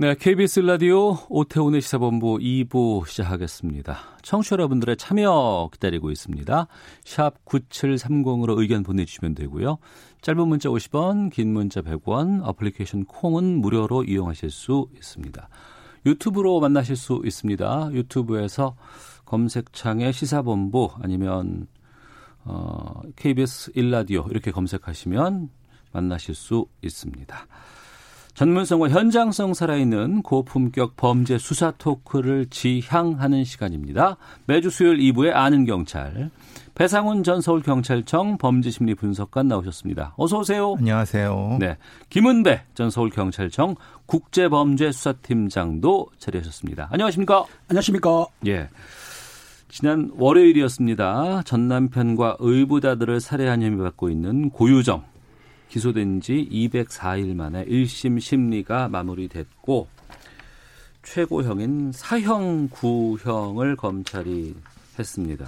네, KBS 라디오 오태훈의 시사본부 2부 시작하겠습니다. 청취자 여러분들의 참여 기다리고 있습니다. 샵 9730으로 의견 보내주시면 되고요. 짧은 문자 50원, 긴 문자 100원, 어플리케이션 콩은 무료로 이용하실 수 있습니다. 유튜브로 만나실 수 있습니다. 유튜브에서 검색창에 시사본부 아니면 KBS 1라디오 이렇게 검색하시면 만나실 수 있습니다. 전문성과 현장성 살아있는 고품격 범죄 수사 토크를 지향하는 시간입니다. 매주 수요일 2부에 아는 경찰, 배상훈 전 서울경찰청 범죄심리분석관 나오셨습니다. 어서 오세요. 안녕하세요. 네, 김은배 전 서울경찰청 국제범죄수사팀장도 자리하셨습니다. 안녕하십니까? 안녕하십니까? 예. 지난 월요일이었습니다. 전 남편과 의붓아들을 살해한 혐의 받고 있는 고유정. 기소된 지 204일 만에 1심 심리가 마무리됐고 최고형인 사형 구형을 검찰이 했습니다.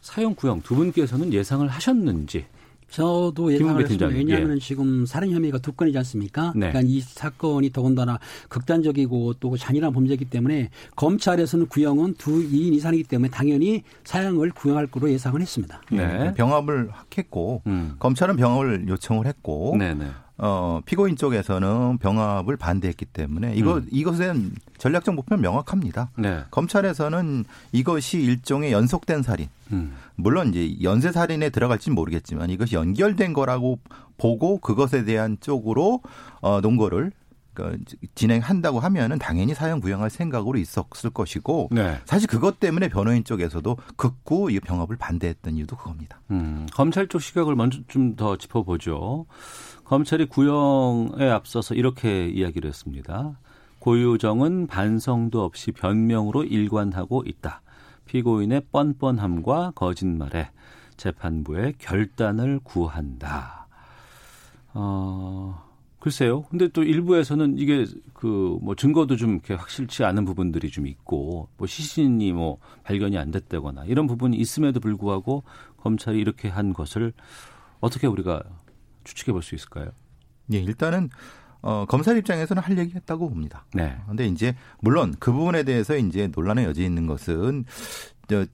사형 구형 두 분께서는 예상을 하셨는지? 저도 예상을 했습니다. 왜냐하면 예. 지금 살인 혐의가 두 건이지 않습니까? 네. 그러니까 이 사건이 더군다나 극단적이고 또 잔인한 범죄이기 때문에 검찰에서는 구형은 2인 이상이기 때문에 당연히 사형을 구형할 거로 예상을 했습니다. 네. 병합을 했고 검찰은 병합을 요청을 했고 피고인 쪽에서는 병합을 반대했기 때문에 이것은 전략적 목표는 명확합니다. 네. 검찰에서는 이것이 일종의 연속된 살인. 물론 이제 연쇄살인에 들어갈지는 모르겠지만 이것이 연결된 거라고 보고 그것에 대한 쪽으로 논거를 진행한다고 하면은 당연히 사형 구형할 생각으로 있었을 것이고 네. 사실 그것 때문에 변호인 쪽에서도 극구 이 병합을 반대했던 이유도 그겁니다. 검찰 쪽 시각을 먼저 좀 더 짚어보죠. 검찰이 구형에 앞서서 이렇게 이야기를 했습니다. 고유정은 반성도 없이 변명으로 일관하고 있다. 피고인의 뻔뻔함과 거짓말에 재판부의 결단을 구한다. 글쎄요. 근데 또 일부에서는 이게 증거도 좀 이렇게 확실치 않은 부분들이 좀 있고 시신이 발견이 안 됐다거나 이런 부분이 있음에도 불구하고 검찰이 이렇게 한 것을 어떻게 우리가 추측해 볼 수 있을까요? 네, 일단은 검찰 입장에서는 할 얘기 했다고 봅니다. 네. 근데 이제 물론 그 부분에 대해서 이제 논란의 여지 있는 것은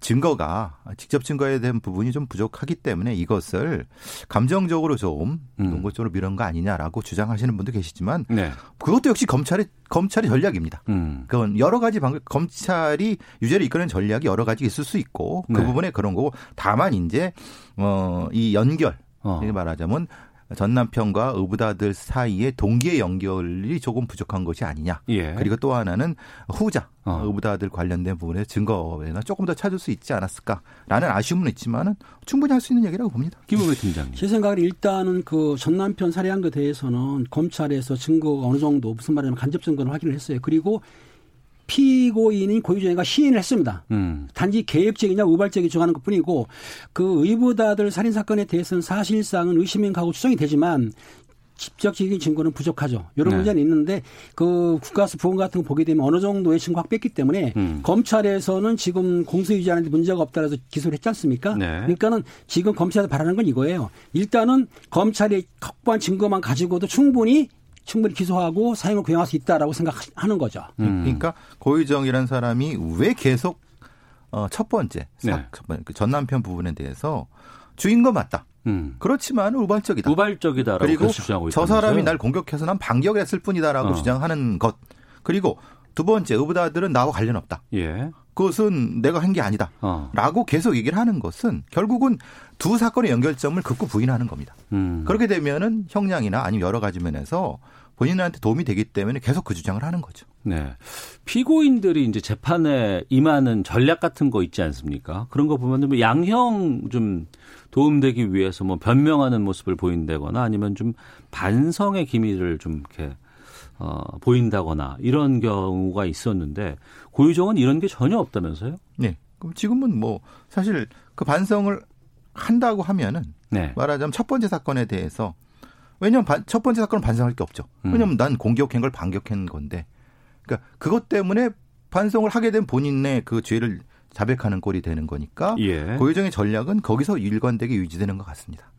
증거가 직접 증거에 대한 부분이 좀 부족하기 때문에 이것을 감정적으로 좀 논거적으로 밀은 거 아니냐라고 주장하시는 분도 계시지만 네. 그것도 역시 검찰의 전략입니다. 그건 여러 가지 방법 검찰이 유죄를 이끄는 전략이 여러 가지 있을 수 있고 그 네. 부분에 그런 거고 다만 이제 이 연결 말하자면 전 남편과 의붓아들 사이의 동기의 연결이 조금 부족한 것이 아니냐. 예. 그리고 또 하나는 후자 의붓아들 관련된 부분의 증거에나 조금 더 찾을 수 있지 않았을까라는 아쉬움은 있지만은 충분히 할 수 있는 얘기라고 봅니다. 김은배 팀장님. 제 생각에 일단은 그 전 남편 살해한 것에 대해서는 검찰에서 증거가 어느 정도 무슨 말이냐면 간접 증거를 확인을 했어요. 그리고 피고인인 고유정이가 시인을 했습니다. 단지 계획적이냐 우발적이냐 하는 것뿐이고 그 의붓아들 살인사건에 대해서는 사실상은 의심행가고 추정이 되지만 직접적인 증거는 부족하죠. 여러 네. 문제는 있는데 그 국가수 보험 같은 거 보게 되면 어느 정도의 증거 확보했기 때문에 검찰에서는 지금 공소유지하는 데 문제가 없다라서 기소를 했지 않습니까? 네. 그러니까는 지금 검찰에서 바라는 건 이거예요. 일단은 검찰이 확보한 증거만 가지고도 충분히 기소하고 사형을 구형할 수 있다라고 생각하는 거죠. 그러니까 고유정이라는 사람이 왜 계속 첫 번째 전 남편 부분에 대해서 주인 건 맞다. 그렇지만 우발적이다. 우발적이다라고 그리고 주장하고 저 사람이 날 공격해서 난 반격을 했을 뿐이다라고 주장하는 것. 그리고 두 번째 의붓아들은 나와 관련 없다. 예. 그것은 내가 한 게 아니다. 라고 계속 얘기를 하는 것은 결국은 두 사건의 연결점을 극구 부인하는 겁니다. 그렇게 되면은 형량이나 아니면 여러 가지 면에서 본인한테 도움이 되기 때문에 계속 그 주장을 하는 거죠. 네. 피고인들이 이제 재판에 임하는 전략 같은 거 있지 않습니까? 그런 거 보면 뭐 양형 좀 도움되기 위해서 변명하는 모습을 보인다거나 아니면 좀 반성의 기미를 좀 이렇게 보인다거나 이런 경우가 있었는데 고유정은 이런 게 전혀 없다면서요? 네. 그럼 지금은 뭐 사실 그 반성을 한다고 하면은 네. 말하자면 첫 번째 사건에 대해서 왜냐하면 첫 번째 사건은 반성할 게 없죠. 왜냐하면 난 공격한 걸 반격한 건데 그러니까 그것 때문에 반성을 하게 된 본인의 그 죄를 자백하는 꼴이 되는 거니까 예. 고유정의 전략은 거기서 일관되게 유지되는 것 같습니다.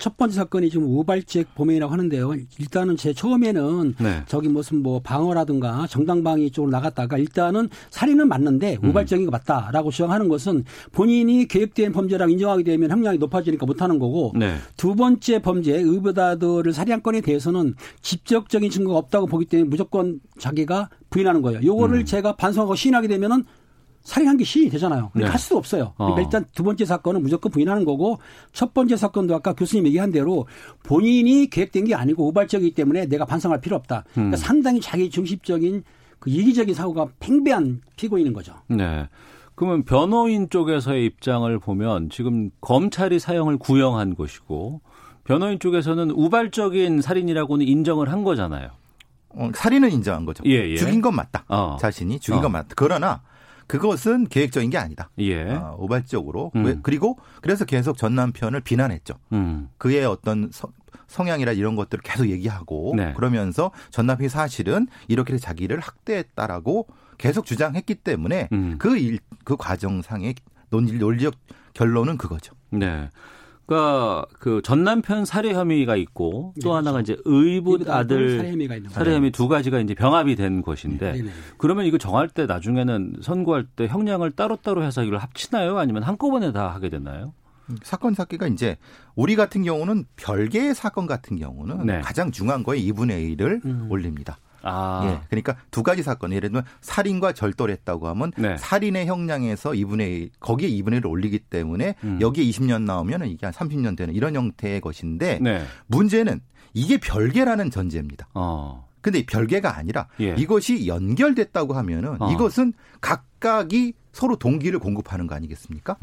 첫 번째 사건이 지금 우발적 범행이라고 하는데요. 일단은 제 처음에는 네. 저기 무슨 뭐 방어라든가 정당방위 쪽으로 나갔다가 일단은 살인은 맞는데 우발적인 거 맞다라고 주장하는 것은 본인이 계획된 범죄라고 인정하게 되면 형량이 높아지니까 못하는 거고 네. 두 번째 범죄 의보다들을 살해한 건에 대해서는 직접적인 증거가 없다고 보기 때문에 무조건 자기가 부인하는 거예요. 요거를 제가 반성하고 시인하게 되면은 살인한 게 시인이 되잖아요. 그러니까 네. 할 수도 없어요. 그러니까 일단 두 번째 사건은 무조건 부인하는 거고 첫 번째 사건도 아까 교수님 얘기한 대로 본인이 계획된 게 아니고 우발적이기 때문에 내가 반성할 필요 없다. 그러니까 상당히 자기 중심적인 그 이기적인 사고가 팽배한 피고인인 거죠. 네. 그러면 변호인 쪽에서의 입장을 보면 지금 검찰이 사형을 구형한 것이고 변호인 쪽에서는 우발적인 살인이라고는 인정을 한 거잖아요. 살인은 인정한 거죠. 예, 예. 죽인 건 맞다. 자신이 죽인 건 맞다. 그러나 그것은 계획적인 게 아니다. 예. 우발적으로. 그리고 그래서 계속 전 남편을 비난했죠. 그의 어떤 성향이라 이런 것들을 계속 얘기하고 네. 그러면서 전 남편이 사실은 이렇게 자기를 학대했다라고 계속 주장했기 때문에 그 과정상의 논리적 결론은 그거죠. 네. 그러니까 그 전 남편 살해 혐의가 있고 또 네, 하나가 그렇죠. 이제 의붓 아들 살해 혐의가 있는 살해 혐의 두 가지가 이제 병합이 된 것인데 네, 네, 네. 그러면 이거 정할 때 나중에는 선고할 때 형량을 따로따로 해서 이걸 합치나요? 아니면 한꺼번에 다 하게 되나요? 사건 사기가 이제 우리 같은 경우는 별개의 사건 같은 경우는 네. 가장 중한 거에 2분의 1을 올립니다. 아. 예, 그러니까 두 가지 사건 예를 들면 살인과 절도를 했다고 하면 네. 살인의 형량에서 2분의 1 거기에 2분의 1을 올리기 때문에 여기에 20년 나오면 이게 한 30년 되는 이런 형태의 것인데 네. 문제는 이게 별개라는 전제입니다. 근데 별개가 아니라 예. 이것이 연결됐다고 하면은 이것은 각각이 서로 동기를 공급하는 거 아니겠습니까?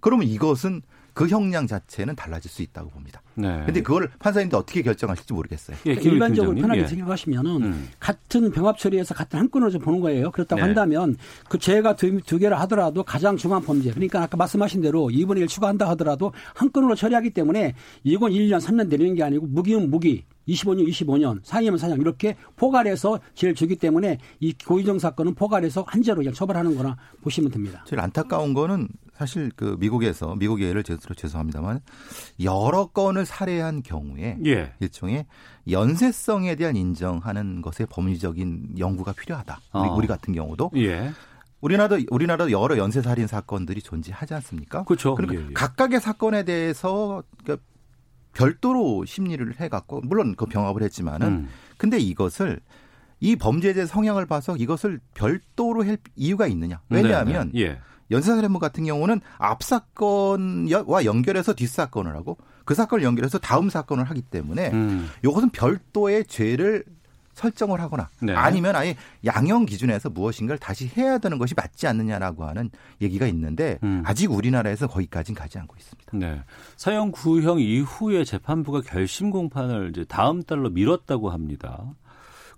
그러면 이것은 그 형량 자체는 달라질 수 있다고 봅니다. 그런데 네. 그걸 판사님도 어떻게 결정하실지 모르겠어요. 예, 일반적으로 팀장님. 편하게 예. 생각하시면은 같은 병합 처리에서 같은 한 건으로 좀 보는 거예요. 그렇다고 네. 한다면 그 죄가 두 개를 하더라도 가장 중한 범죄. 그러니까 아까 말씀하신 대로 2분의 1 추가한다 하더라도 한 건으로 처리하기 때문에 이건 1년, 3년 내리는 게 아니고 무기면 무기. 25년, 사형이면 사형 이렇게 포괄해서 죄를 주기 때문에 이 고유정 사건은 포괄해서 한 죄로 그냥 처벌하는 거나 보시면 됩니다. 제일 안타까운 거는 사실 그 미국에서 미국의 예를 들어 죄송합니다만 여러 건을 살해한 경우에 예. 일종의 연쇄성에 대한 인정하는 것에 법리적인 연구가 필요하다. 우리 같은 경우도 예. 우리나라도 여러 연쇄 살인 사건들이 존재하지 않습니까? 그렇죠. 그러니까 예, 예. 각각의 사건에 대해서 그러니까 별도로 심리를 해갖고 물론 그 병합을 했지만은 근데 이것을 이 범죄자의 성향을 봐서 이것을 별도로 할 이유가 있느냐? 왜냐하면 네, 네. 예. 연쇄살인범 같은 경우는 앞 사건과 연결해서 뒷 사건을 하고 그 사건을 연결해서 다음 사건을 하기 때문에 이것은 별도의 죄를 설정을 하거나 네. 아니면 아예 양형 기준에서 무엇인가를 다시 해야 되는 것이 맞지 않느냐라고 하는 얘기가 있는데 아직 우리나라에서 거기까지는 가지 않고 있습니다. 네. 사형 구형 이후에 재판부가 결심 공판을 이제 다음 달로 미뤘다고 합니다.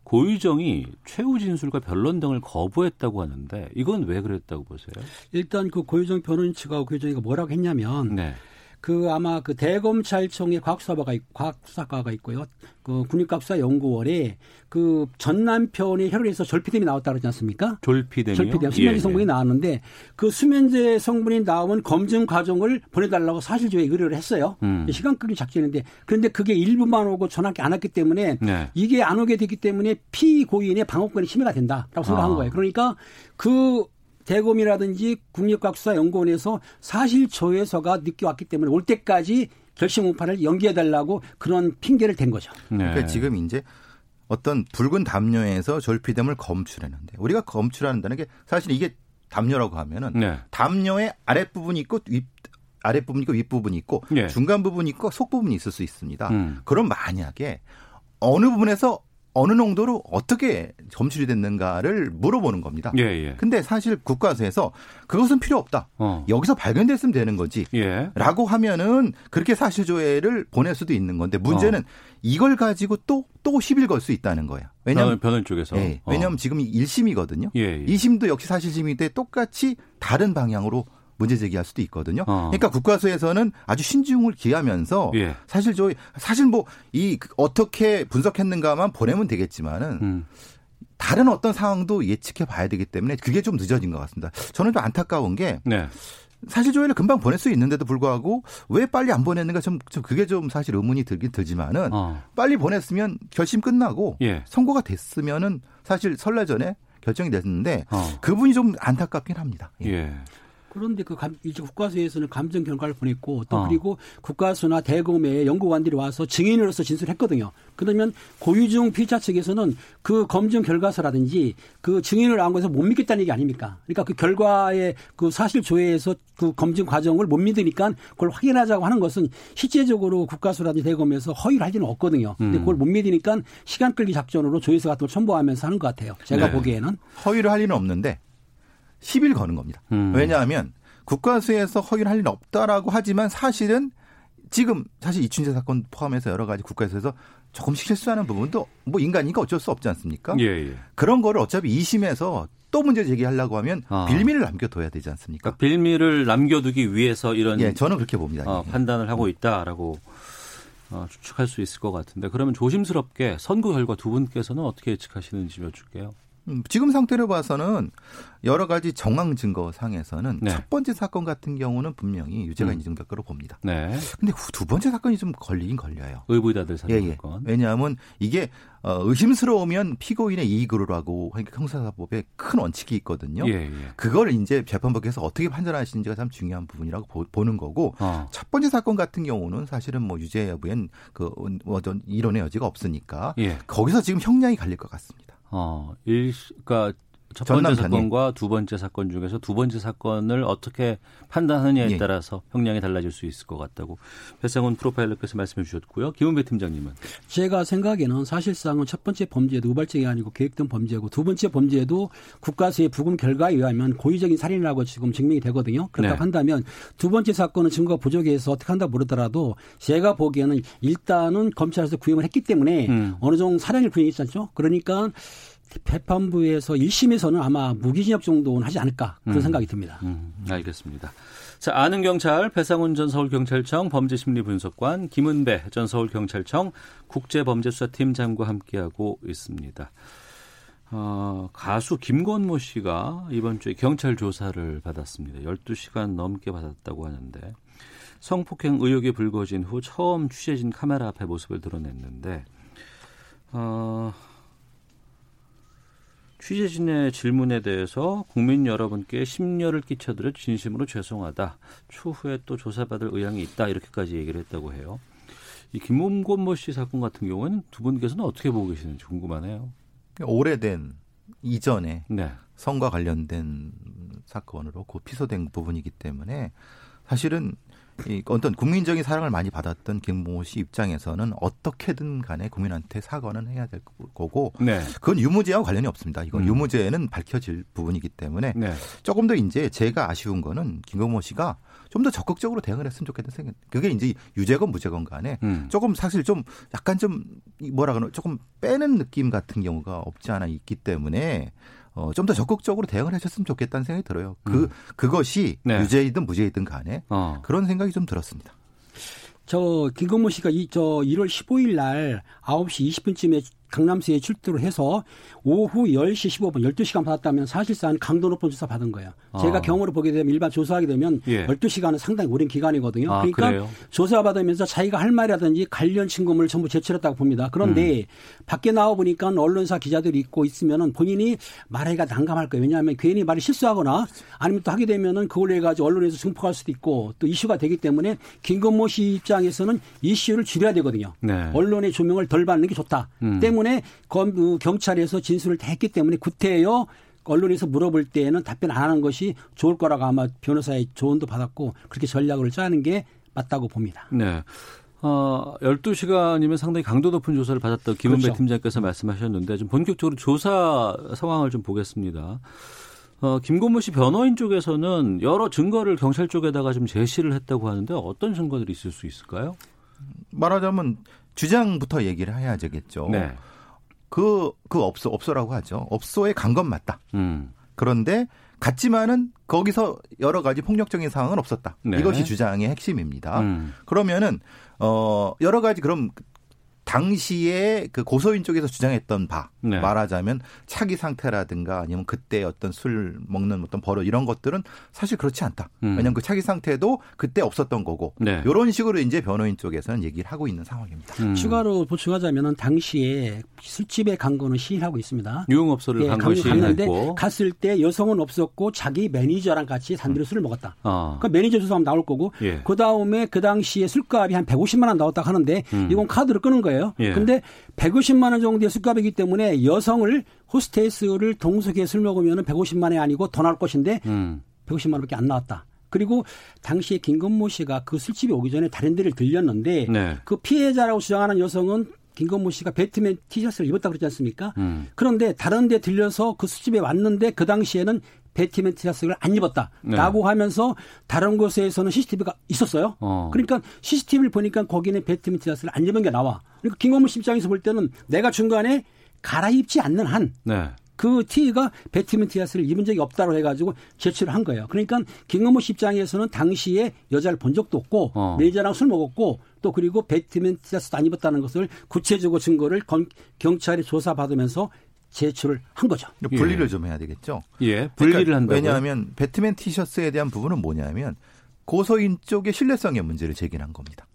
고유정이 최후 진술과 변론 등을 거부했다고 하는데 이건 왜 그랬다고 보세요? 일단 그 고유정 변호인 측하고 고유정이가 뭐라고 했냐면 네. 그 아마 그 대검찰청의 과학수사과가 있고요. 그 국립과학수사연구원에 그 전 남편의 혈흔에서 졸피뎀이 나왔다 그러지 않습니까? 졸피뎀이요? 졸피뎀 수면제 예, 성분이 예. 나왔는데 그 수면제 성분이 나온 검증 과정을 보내달라고 사실조회 의뢰를 했어요. 시간 끌기 작전인데 그런데 그게 일부만 오고 전학이 안 왔기 때문에 네. 이게 안 오게 됐기 때문에 피고인의 방어권이 침해가 된다라고 생각한 거예요. 그러니까 그 대검이라든지 국립과학수사연구원에서 사실조회서가 늦게 왔기 때문에 올 때까지 결심 공판을 연기해달라고 그런 핑계를 댄 거죠. 네. 그러니까 지금 이제 어떤 붉은 담요에서 졸피뎀을 검출했는데 우리가 검출한다는 게 사실 이게 담요라고 하면은 네. 담요의 아랫부분이 있고 아랫부분이 있고 윗부분이 있고 네. 중간 부분이 있고 속 부분이 있을 수 있습니다. 그럼 만약에 어느 부분에서 어느 정도로 어떻게 검출이 됐는가를 물어보는 겁니다. 예. 근데 사실 국과수에서 그것은 필요 없다. 여기서 발견됐으면 되는 거지. 예. 라고 하면은 그렇게 사실조회를 보낼 수도 있는 건데 문제는 이걸 가지고 또 시비를 걸 수 있다는 거예요. 왜냐하면 변호인 쪽에서. 예, 왜냐하면 지금 1심이거든요. 2심도 역시 사실심의 때 똑같이 다른 방향으로 문제 제기할 수도 있거든요. 그러니까 국과수에서는 아주 신중을 기하면서 사실 뭐이 어떻게 분석했는가만 보내면 되겠지만은 다른 어떤 상황도 예측해 봐야 되기 때문에 그게 좀 늦어진 것 같습니다. 저는 좀 안타까운 게 사실 조회를 금방 보낼 수 있는데도 불구하고 왜 빨리 안 보냈는가 좀 그게 좀 사실 의문이 들긴 들지만은 빨리 보냈으면 결심 끝나고 선고가 됐으면은 사실 설날 전에 결정이 됐는데 그분이 좀 안타깝긴 합니다. 그런데 그 국과수에서는 감정 결과를 보냈고 또 그리고 국과수나 대검의 연구관들이 와서 증인으로서 진술했거든요. 그러면 고유정 피의자 측에서는 그 검증 결과서라든지 그 증인을 안 거에서 못 믿겠다는 얘기 아닙니까? 그러니까 그 결과의 그 사실 조회에서 그 검증 과정을 못 믿으니까 그걸 확인하자고 하는 것은 실제적으로 국과수라든지 대검에서 허위를 할 리는 없거든요. 근데 그걸 못 믿으니까 시간 끌기 작전으로 조회서 같은 걸 첨부하면서 하는 것 같아요. 제가 보기에는. 허위를 할 리는 없는데. 시비를 거는 겁니다. 왜냐하면 국과수에서 허위를 할 일은 없다라고 하지만 사실은 지금 사실 이춘재 사건 포함해서 여러 가지 국과수에서 조금씩 실수하는 부분도 뭐 인간이니까 어쩔 수 없지 않습니까? 그런 거를 어차피 2심에서 또 문제 제기하려고 하면 빌미를 남겨둬야 되지 않습니까? 그러니까 빌미를 남겨두기 위해서 이런 저는 그렇게 봅니다. 판단을 하고 있다라고 추측할 수 있을 것 같은데 그러면 조심스럽게 선거 결과 두 분께서는 어떻게 예측하시는지 여쭐게요. 지금 상태로 봐서는 여러 가지 정황 증거 상에서는 첫 번째 사건 같은 경우는 분명히 유죄가 인정될 거로 봅니다. 근데 두 번째 사건이 좀 걸리긴 걸려요. 의부이다들 사건. 왜냐하면 이게 의심스러우면 피고인의 이익으로라고 형사사법에 큰 원칙이 있거든요. 그걸 이제 재판부께서 어떻게 판단하시는지가 참 중요한 부분이라고 보는 거고 첫 번째 사건 같은 경우는 사실은 뭐 유죄 여부엔 그 이론의 여지가 없으니까 거기서 지금 형량이 갈릴 것 같습니다. 그러니까 첫 번째 사건과 두 번째 사건 중에서 두 번째 사건을 어떻게 판단하느냐에 따라서 형량이 달라질 수 있을 것 같다고 배상훈 프로파일러께서 말씀해 주셨고요. 김은배 팀장님은? 제가 생각에는 사실상은 첫 번째 범죄도 우발적이 아니고 계획된 범죄고 두 번째 범죄도 국과수의 부검 결과에 의하면 고의적인 살인이라고 지금 증명이 되거든요. 그렇다고 한다면 두 번째 사건은 증거가 부족해서 어떻게 한다 모르더라도 제가 보기에는 일단은 검찰에서 구형을 했기 때문에 어느 정도 살인을 구형했지 않죠? 그러니까 재판부에서 1심에서는 아마 무기징역 정도는 하지 않을까 그런 생각이 듭니다. 알겠습니다. 자, 아는 경찰 배상훈 전 서울경찰청 범죄심리분석관 김은배 전 서울경찰청 국제범죄수사팀장과 함께하고 있습니다. 가수 김건모 씨가 이번 주에 경찰 조사를 받았습니다. 12시간 넘게 받았다고 하는데 성폭행 의혹이 불거진 후 처음 취재진 카메라 앞에 모습을 드러냈는데 취재진의 질문에 대해서 국민 여러분께 심려를 끼쳐드려 진심으로 죄송하다. 추후에 또 조사받을 의향이 있다. 이렇게까지 얘기를 했다고 해요. 이 김건모 씨 사건 같은 경우에는 두 분께서는 어떻게 보고 계시는지 궁금하네요. 오래된 이전에 성과 관련된 사건으로 피소된 부분이기 때문에 사실은 어떤 국민적인 사랑을 많이 받았던 김모 씨 입장에서는 어떻게든 간에 국민한테 사과는 해야 될 거고 그건 유무죄와 관련이 없습니다. 이건 유무죄는 밝혀질 부분이기 때문에 조금 더 이제 제가 아쉬운 거는 김건모 씨가 좀 더 적극적으로 대응을 했으면 좋겠다는 생각. 그게 이제 유죄건 무죄건 간에 조금 사실 좀 약간 좀 뭐라 그러나 조금 빼는 느낌 같은 경우가 없지 않아 있기 때문에 좀 더 적극적으로 대응을 하셨으면 좋겠다는 생각이 들어요. 그것이 유죄이든 무죄이든 간에 그런 생각이 좀 들었습니다. 김건모 씨가 1월 15일 날 9시 20분쯤에 강남시에 출두를 해서 오후 10시 15분 12시간 받았다면 사실상 강도 높은 조사 받은 거예요. 제가 경우를 보게 되면 일반 조사하게 되면 12시간은 상당히 오랜 기간이거든요. 그러니까 조사받으면서 자기가 할 말이라든지 관련 증거물을 전부 제출했다고 봅니다. 그런데 밖에 나와보니까 언론사 기자들이 있고 있으면 본인이 말하기가 난감할 거예요. 왜냐하면 괜히 말을 실수하거나 아니면 또 하게 되면 그걸로 해가지고 언론에서 증폭할 수도 있고 또 이슈가 되기 때문에 김건모 씨 입장에서는 이슈를 줄여야 되거든요. 언론의 조명을 덜 받는 게 좋다. 때문에 경찰에서 진술을 다 했기 때문에 구태여 언론에서 물어볼 때에는 답변 안 하는 것이 좋을 거라고 아마 변호사의 조언도 받았고 그렇게 전략을 짜는 게 맞다고 봅니다. 12시간이면 상당히 강도 높은 조사를 받았다고 김은배 그렇죠. 팀장께서 말씀하셨는데 좀 본격적으로 조사 상황을 좀 보겠습니다. 김건모 씨 변호인 쪽에서는 여러 증거를 경찰 쪽에다가 좀 제시를 했다고 하는데 어떤 증거들이 있을 수 있을까요? 말하자면 주장부터 얘기를 해야 되겠죠. 네. 그 업소라고 하죠. 업소에 간 건 맞다. 그런데 갔지만은 거기서 여러 가지 폭력적인 상황은 없었다. 네. 이것이 주장의 핵심입니다. 그러면은 여러 가지 그럼 당시에 그 고소인 쪽에서 주장했던 바 네. 말하자면 차기 상태라든가 아니면 그때 어떤 술 먹는 어떤 버릇 이런 것들은 사실 그렇지 않다. 왜냐하면 그 차기 상태도 그때 없었던 거고 네. 이런 식으로 이제 변호인 쪽에서는 얘기를 하고 있는 상황입니다. 추가로 보충하자면 당시에 술집에 간 거는 시인하고 있습니다. 유흥업소를 간 거 시인했고 갔을 때 여성은 없었고 자기 매니저랑 같이 단둘이 술을 먹었다. 그러니까 매니저 수사하면 나올 거고 예. 그다음에 그 당시에 술값이 한 150만 원 나왔다고 하는데 이건 카드를 끄는 거예요. 그런데 예. 150만 원 정도의 술값이기 때문에 여성을 호스테이스를 동석에 술 먹으면 150만 원이 아니고 더 나올 것인데 150만 원밖에 안 나왔다. 그리고 당시에 김건모 씨가 그 술집에 오기 전에 다른 데를 들렸는데 네. 그 피해자라고 주장하는 여성은 김건모 씨가 배트맨 티셔츠를 입었다고 그랬지 않습니까? 그런데 다른 데 들려서 그 술집에 왔는데 그 당시에는 배트맨 티셔츠를 안 입었다라고 네. 하면서 다른 곳에서는 CCTV가 있었어요. 그러니까 CCTV를 보니까 거기는 배트맨 티셔츠를 안 입은 게 나와. 그러니까 김건모 씨 입장에서 볼 때는 내가 중간에 갈아입지 않는 한 네. 그 T가 배트맨 티셔츠를 입은 적이 없다고 해가지고 제출을 한 거예요. 그러니까 김건모 씨 입장에서는 당시에 여자를 본 적도 없고 매니저랑 술 먹었고 또 그리고 배트맨 티셔츠도 안 입었다는 것을 구체적으로 증거를 경찰이 조사받으면서 제출을 한 거죠. 분리를 예. 좀 해야 되겠죠. 예, 분리를 그러니까 한다고요. 왜냐하면 배트맨 티셔츠에 대한 부분은 뭐냐면 고소인 쪽의 신뢰성의 문제를 제기한 겁니다.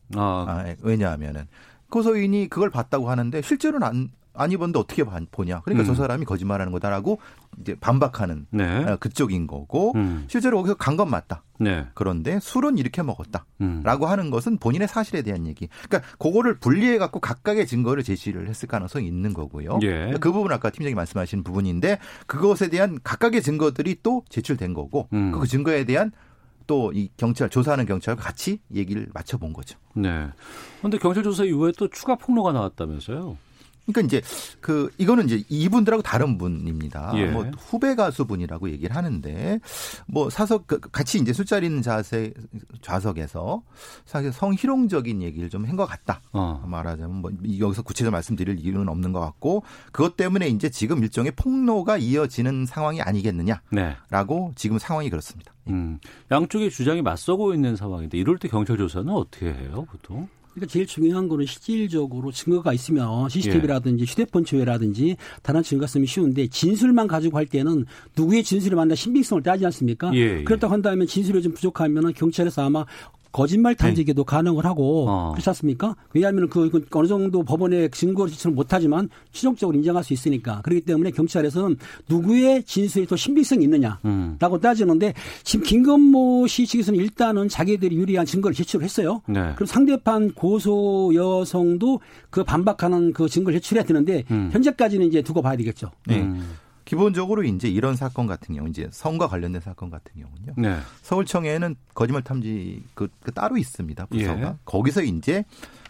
왜냐하면은 고소인이 그걸 봤다고 하는데 실제로는 안 입었는데 어떻게 보냐. 그러니까 저 사람이 거짓말하는 거다라고 이제 반박하는 네. 그쪽인 거고 실제로 거기서 간 건 맞다. 네. 그런데 술은 이렇게 먹었다라고 하는 것은 본인의 사실에 대한 얘기. 그러니까 그거를 분리해 갖고 각각의 증거를 제시를 했을 가능성이 있는 거고요. 예. 그 부분 아까 팀장이 말씀하신 부분인데 그것에 대한 각각의 증거들이 또 제출된 거고 그 증거에 대한 또 이 경찰 조사하는 경찰과 같이 얘기를 맞춰본 거죠. 네. 그런데 경찰 조사 이후에 또 추가 폭로가 나왔다면서요? 그러니까 이제 이거는 이제 이분들하고 다른 분입니다. 예. 뭐 후배 가수분이라고 얘기를 하는데 뭐 같이 이제 술자리는 좌석에서 사실 성희롱적인 얘기를 좀 한 것 같다. 말하자면 뭐 여기서 구체적으로 말씀드릴 이유는 없는 것 같고 그것 때문에 이제 지금 일종의 폭로가 이어지는 상황이 아니겠느냐라고 네. 지금 상황이 그렇습니다. 양쪽의 주장이 맞서고 있는 상황인데 이럴 때 경찰 조사는 어떻게 해요, 보통? 그러니까 제일 중요한 거는 실질적으로 증거가 있으면 CCTV라든지 예. 휴대폰 조회라든지 다른 증거가 있으면 쉬운데 진술만 가지고 할 때는 누구의 진술이 맞나 신빙성을 따지지 않습니까? 예, 예. 그렇다고 한다면 진술이 좀 부족하면 경찰에서 아마 거짓말 탐지기도 가능을 하고 그렇지 않습니까? 왜냐하면 그 어느 정도 법원의 증거를 제출을 못하지만 추정적으로 인정할 수 있으니까 그렇기 때문에 경찰에서는 누구의 진술이 더 신빙성이 있느냐라고 따지는데 지금 김건모 씨 측에서는 일단은 자기들이 유리한 증거를 제출을 했어요. 네. 그럼 상대편 고소 여성도 그 반박하는 그 증거를 제출해야 되는데 현재까지는 이제 두고 봐야 되겠죠. 네. 기본적으로 이제 이런 사건 같은 경우, 이제 성과 관련된 사건 같은 경우는요. 네. 서울청에는 거짓말 탐지 그 따로 있습니다. 부서가 예. 거기서 이제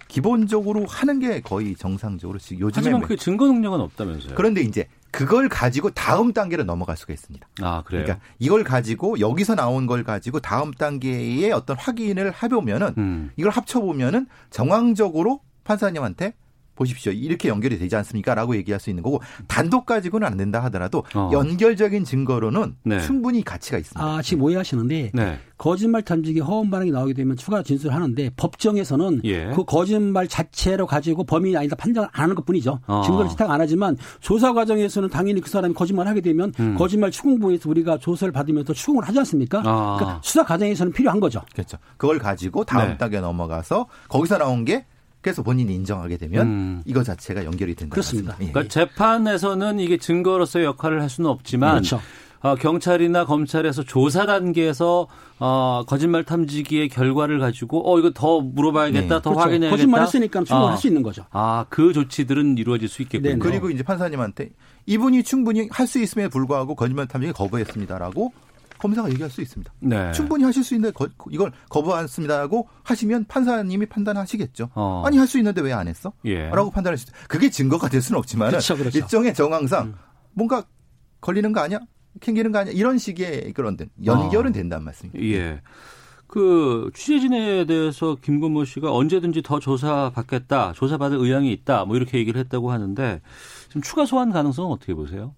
기본적으로 하는 게 거의 정상적으로 요즘에 하지만 그게 증거 능력은 없다면서요. 그런데 이제 그걸 가지고 다음 단계로 넘어갈 수가 있습니다. 아 그래요. 그러니까 이걸 가지고 여기서 나온 걸 가지고 다음 단계의 어떤 확인을 해보면은 이걸 합쳐보면은 정황적으로 판사님한테. 보십시오. 이렇게 연결이 되지 않습니까? 라고 얘기할 수 있는 거고 단독 가지고는 안 된다 하더라도 연결적인 증거로는 네. 충분히 가치가 있습니다. 아, 지금 오해하시는데 네. 거짓말 탐지기 허언 반응이 나오게 되면 추가 진술하는데 법정에서는 예. 그 거짓말 자체로 가지고 범인이 아니다 판정을 안 하는 것뿐이죠. 증거를 채택 안 하지만 조사 과정에서는 당연히 그 사람이 거짓말을 하게 되면 거짓말 추궁부에서 우리가 조사를 받으면서 추궁을 하지 않습니까? 그러니까 수사 과정에서는 필요한 거죠. 그렇죠. 그걸 가지고 다음 네. 단계 넘어가서 거기서 나온 게 그래서 본인이 인정하게 되면 이거 자체가 연결이 된다. 그렇습니다. 예. 그러니까 재판에서는 이게 증거로서의 역할을 할 수는 없지만 그렇죠. 경찰이나 검찰에서 조사 단계에서 거짓말 탐지기의 결과를 가지고 이거 더 물어봐야겠다, 네. 더 그렇죠. 확인해야겠다. 거짓말 했으니까 충분할 수 있는 거죠. 그 조치들은 이루어질 수 있겠군요. 네네. 그리고 이제 판사님한테 이분이 충분히 할 수 있음에 불구하고 거짓말 탐지기 거부했습니다라고 검사가 얘기할 수 있습니다. 네. 충분히 하실 수 있는데 이걸 거부했습니다라고 하시면 판사님이 판단하시겠죠. 아니 할 수 있는데 왜 안 했어? 예. 라고 판단할 수 있다. 그게 증거가 될 수는 없지만 그렇죠. 일정의 정황상 뭔가 걸리는 거 아니야? 캥기는 거 아니야? 이런 식의 그런 연결은 된다는 말씀입니다. 예. 그 취재진에 대해서 김건모 씨가 언제든지 더 조사받겠다, 조사받을 의향이 있다, 뭐 이렇게 얘기를 했다고 하는데 지금 추가 소환 가능성은 어떻게 보세요?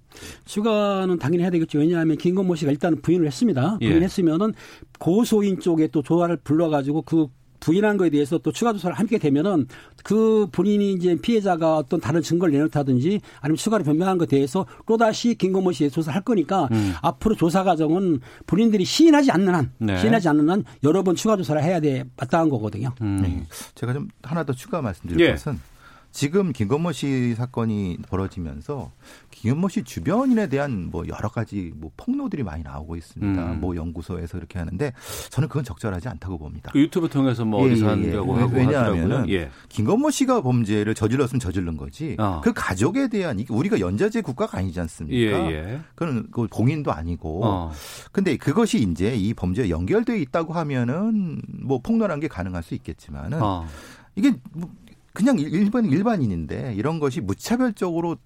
추가는 당연히 해야 되겠죠. 왜냐하면 김건모 씨가 일단 부인을 했습니다. 부인했으면은 고소인 쪽에 또 조사를 불러가지고 그 부인한 거에 대해서 또 추가 조사를 함께 되면은 그 본인이 이제 피해자가 어떤 다른 증거를 내놓다든지 아니면 추가로 변명한 것에 대해서 또다시 김건모 씨에 조사할 거니까 앞으로 조사 과정은 본인들이 시인하지 않는 한 여러 번 추가 조사를 해야 돼 마땅한 거거든요. 네. 제가 좀 하나 더 추가 말씀드릴 것은 지금 김건모 씨 사건이 벌어지면서 김건모 씨 주변인에 대한 뭐 여러 가지 뭐 폭로들이 많이 나오고 있습니다. 뭐 연구소에서 이렇게 하는데 저는 그건 적절하지 않다고 봅니다. 그 유튜브 통해서 뭐 어디서 한다고 하고 하더라고요. 김건모 씨가 범죄를 저질렀으면 저질른 거지 그 가족에 대한 우리가 연좌제 국가가 아니지 않습니까? 그건 공인도 아니고 근데 그것이 이제 이 범죄에 연결되어 있다고 하면은 뭐 폭로라는 게 가능할 수 있겠지만은 이게 뭐 그냥 일반인인데 이런 것이 무차별적으로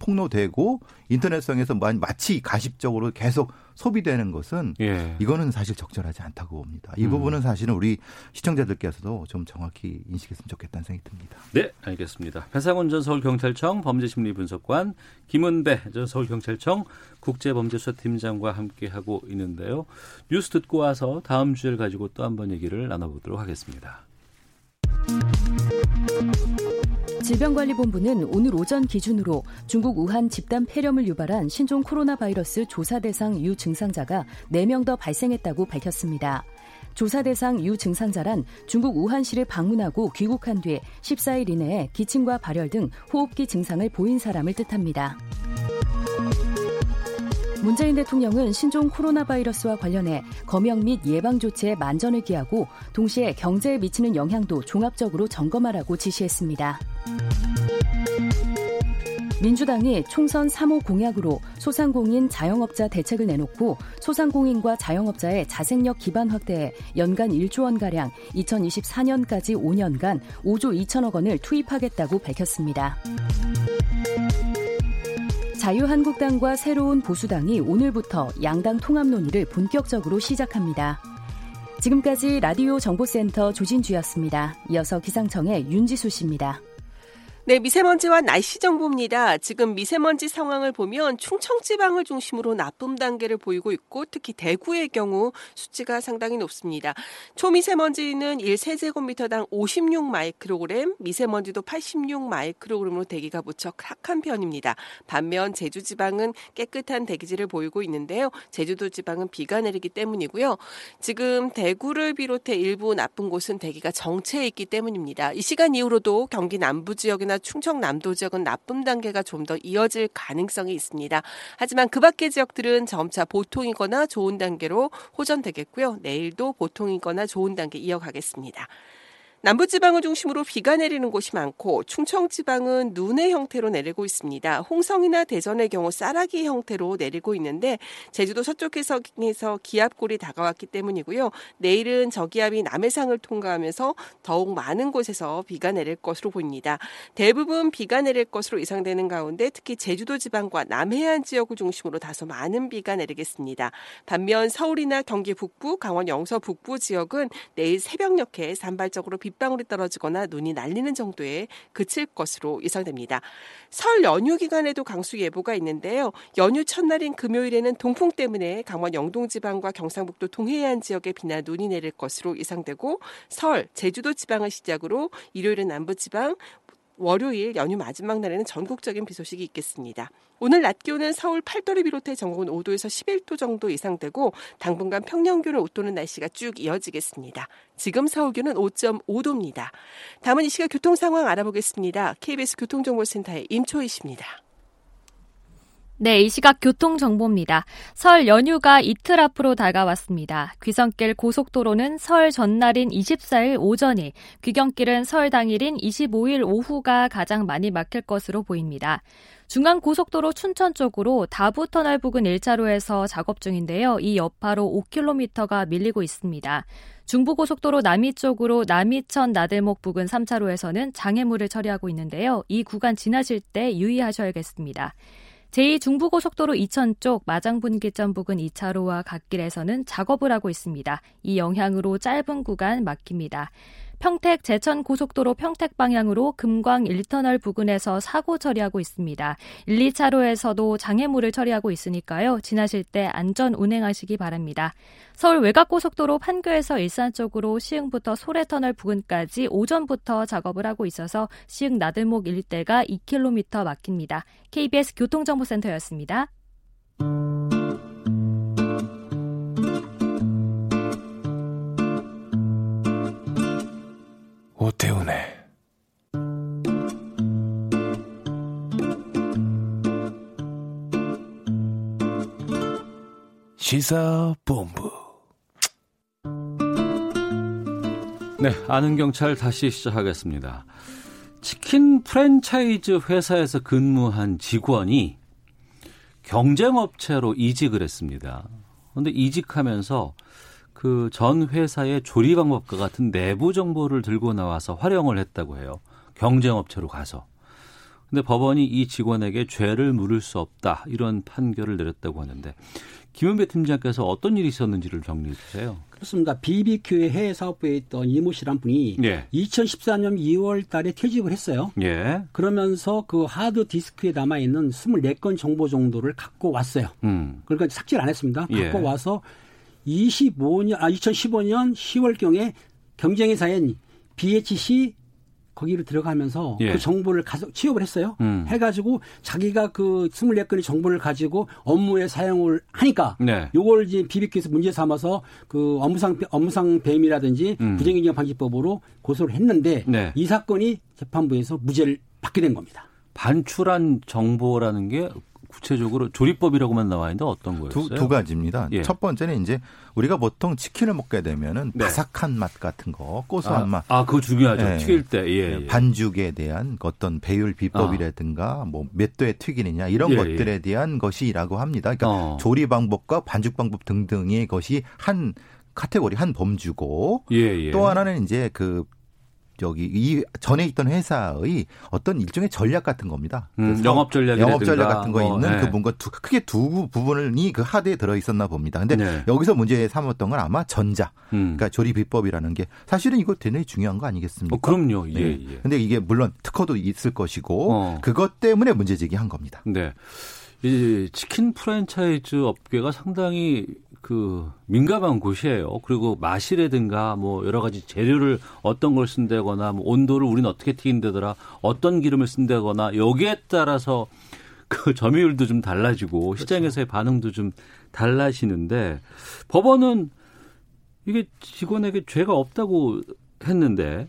폭로되고 인터넷상에서 마치 가십적으로 계속 소비되는 것은 이거는 사실 적절하지 않다고 봅니다. 이 부분은 사실은 우리 시청자들께서도 좀 정확히 인식했으면 좋겠다는 생각이 듭니다. 네, 알겠습니다. 배상훈 전 서울경찰청 범죄심리분석관, 김은배 전 서울경찰청 국제범죄수사팀장과 함께하고 있는데요. 뉴스 듣고 와서 다음 주제를 가지고 또 한 번 얘기를 나눠보도록 하겠습니다. 질병관리본부는 오늘 오전 기준으로 중국 우한 집단 폐렴을 유발한 신종 코로나 바이러스 조사 대상 유증상자가 4명 더 발생했다고 밝혔습니다. 조사 대상 유증상자란 중국 우한시를 방문하고 귀국한 뒤에 14일 이내에 기침과 발열 등 호흡기 증상을 보인 사람을 뜻합니다. 문재인 대통령은 신종 코로나 바이러스와 관련해 검역 및 예방 조치에 만전을 기하고 동시에 경제에 미치는 영향도 종합적으로 점검하라고 지시했습니다. 민주당이 총선 3호 공약으로 소상공인 자영업자 대책을 내놓고 소상공인과 자영업자의 자생력 기반 확대에 연간 1조 원가량 2024년까지 5년간 5조 2천억 원을 투입하겠다고 밝혔습니다. 자유한국당과 새로운 보수당이 오늘부터 양당 통합 논의를 본격적으로 시작합니다. 지금까지 라디오 정보센터 조진주였습니다. 이어서 기상청의 윤지수 씨입니다. 네, 미세먼지와 날씨 정보입니다. 지금 미세먼지 상황을 보면 충청지방을 중심으로 나쁨 단계를 보이고 있고 특히 대구의 경우 수치가 상당히 높습니다. 초미세먼지는 1세제곱미터당 56마이크로그램, 미세먼지도 86마이크로그램으로 대기가 무척 탁한 편입니다. 반면 제주지방은 깨끗한 대기질을 보이고 있는데요. 제주도 지방은 비가 내리기 때문이고요. 지금 대구를 비롯해 일부 나쁜 곳은 대기가 정체해 있기 때문입니다. 이 시간 이후로도 경기 남부 지역이나 충청남도 지역은 나쁨 단계가 좀 더 이어질 가능성이 있습니다. 하지만 그 밖의 지역들은 점차 보통이거나 좋은 단계로 호전되겠고요. 내일도 보통이거나 좋은 단계 이어가겠습니다. 남부지방을 중심으로 비가 내리는 곳이 많고 충청지방은 눈의 형태로 내리고 있습니다. 홍성이나 대전의 경우 쌀아기 형태로 내리고 있는데 제주도 서쪽 해상에서 기압골이 다가왔기 때문이고요. 내일은 저기압이 남해상을 통과하면서 더욱 많은 곳에서 비가 내릴 것으로 보입니다. 대부분 비가 내릴 것으로 예상되는 가운데 특히 제주도 지방과 남해안 지역을 중심으로 다소 많은 비가 내리겠습니다. 반면 서울이나 경기 북부, 강원 영서 북부 지역은 내일 새벽녘에 산발적으로 빗방울이 떨어지거나 눈이 날리는 정도에 그칠 것으로 예상됩니다. 설 연휴 기간에도 강수 예보가 있는데요. 연휴 첫날인 금요일에는 동풍 때문에 강원 영동지방과 경상북도 동해안 지역에 비나 눈이 내릴 것으로 예상되고 설, 제주도 지방을 시작으로 일요일은 남부지방, 월요일 연휴 마지막 날에는 전국적인 비 소식이 있겠습니다. 오늘 낮 기온은 서울 8도를 비롯해 전국은 5도에서 11도 정도 예상되고 당분간 평년 기온을 웃도는 날씨가 쭉 이어지겠습니다. 지금 서울 기온은 5.5도입니다. 다음은 이 시각 교통 상황 알아보겠습니다. KBS 교통정보센터의 임초희 씨입니다. 네, 이 시각 교통정보입니다. 설 연휴가 이틀 앞으로 다가왔습니다. 귀성길 고속도로는 설 전날인 24일 오전이, 귀경길은 설 당일인 25일 오후가 가장 많이 막힐 것으로 보입니다. 중앙고속도로 춘천 쪽으로 다부터널 부근 1차로에서 작업 중인데요. 이 여파로 5km가 밀리고 있습니다. 중부고속도로 남이 쪽으로 남이천 나들목 부근 3차로에서는 장애물을 처리하고 있는데요. 이 구간 지나실 때 유의하셔야겠습니다. 제2중부고속도로 이천 쪽 마장분기점 부근 2차로와 갓길에서는 작업을 하고 있습니다. 이 영향으로 짧은 구간 막힙니다. 평택 제천고속도로 평택 방향으로 금광 1터널 부근에서 사고 처리하고 있습니다. 1, 2차로에서도 장애물을 처리하고 있으니까요. 지나실 때 안전 운행하시기 바랍니다. 서울 외곽고속도로 판교에서 일산 쪽으로 시흥부터 소래터널 부근까지 오전부터 작업을 하고 있어서 시흥 나들목 일대가 2km 막힙니다. KBS 교통정보센터였습니다. 오태훈의 시사본부. 네, 아는 경찰 다시 시작하겠습니다. 치킨 프랜차이즈 회사에서 근무한 직원이 경쟁업체로 이직을 했습니다. 그런데 이직하면서 그 전 회사의 조리 방법과 같은 내부 정보를 들고 나와서 활용을 했다고 해요. 경쟁업체로 가서. 근데 법원이 이 직원에게 죄를 물을 수 없다, 이런 판결을 내렸다고 하는데, 김은배 팀장께서 어떤 일이 있었는지를 정리해 주세요. 그렇습니다. BBQ의 해외 사업부에 있던 이모 씨란 분이, 예, 2014년 2월 달에 퇴직을 했어요. 예. 그러면서 그 하드디스크에 남아있는 24건 정보 정도를 갖고 왔어요. 그러니까 삭제를 안 했습니다. 갖고, 예, 와서 2015년 10월경에 경쟁회사인 BHC 거기로 들어가면서, 예, 그 정보를 가서 취업을 했어요. 해가지고 자기가 그 24건의 정보를 가지고 업무에 사용을 하니까, 네, 요걸 이제 BBQ에서 문제 삼아서 그 업무상 배임이라든지 부정행정 방지법으로 고소를 했는데, 네, 이 사건이 재판부에서 무죄를 받게 된 겁니다. 반출한 정보라는 게 구체적으로 조리법이라고만 나와 있는데 어떤 거였어요? 두 가지입니다. 예. 첫 번째는 이제 우리가 보통 치킨을 먹게 되면은, 네, 바삭한 맛 같은 거, 고소한 맛. 아, 그거 중요하죠. 예. 튀길 때. 예, 예. 반죽에 대한 어떤 배율 비법이라든가, 뭐 몇 도에 튀기느냐, 이런, 예, 것들에 대한 것이라고 합니다. 그러니까 조리 방법과 반죽 방법 등등의 것이 한 카테고리, 한 범주고, 예, 예, 또 하나는 이제 그 여기 이 전에 있던 회사의 어떤 일종의 전략 같은 겁니다. 영업 전략 같은 거 있는, 네, 그 뭔가 크게 두 부분이 그 하드에 들어 있었나 봅니다. 근데, 네, 여기서 문제 삼았던 건 아마 전자, 그러니까 조리 비법이라는 게 사실은 이거 굉장히 중요한 거 아니겠습니까? 그럼요. 예, 예. 네. 근데 이게 물론 특허도 있을 것이고, 그것 때문에 문제 제기한 겁니다. 네. 이 치킨 프랜차이즈 업계가 상당히 그 민감한 곳이에요. 그리고 맛이라든가 뭐 여러 가지 재료를 어떤 걸 쓴다거나, 뭐 온도를 우리는 어떻게 튀긴다더라, 어떤 기름을 쓴다거나, 여기에 따라서 그 점유율도 좀 달라지고, 그렇죠, 시장에서의 반응도 좀 달라지는데, 법원은 이게 직원에게 죄가 없다고 했는데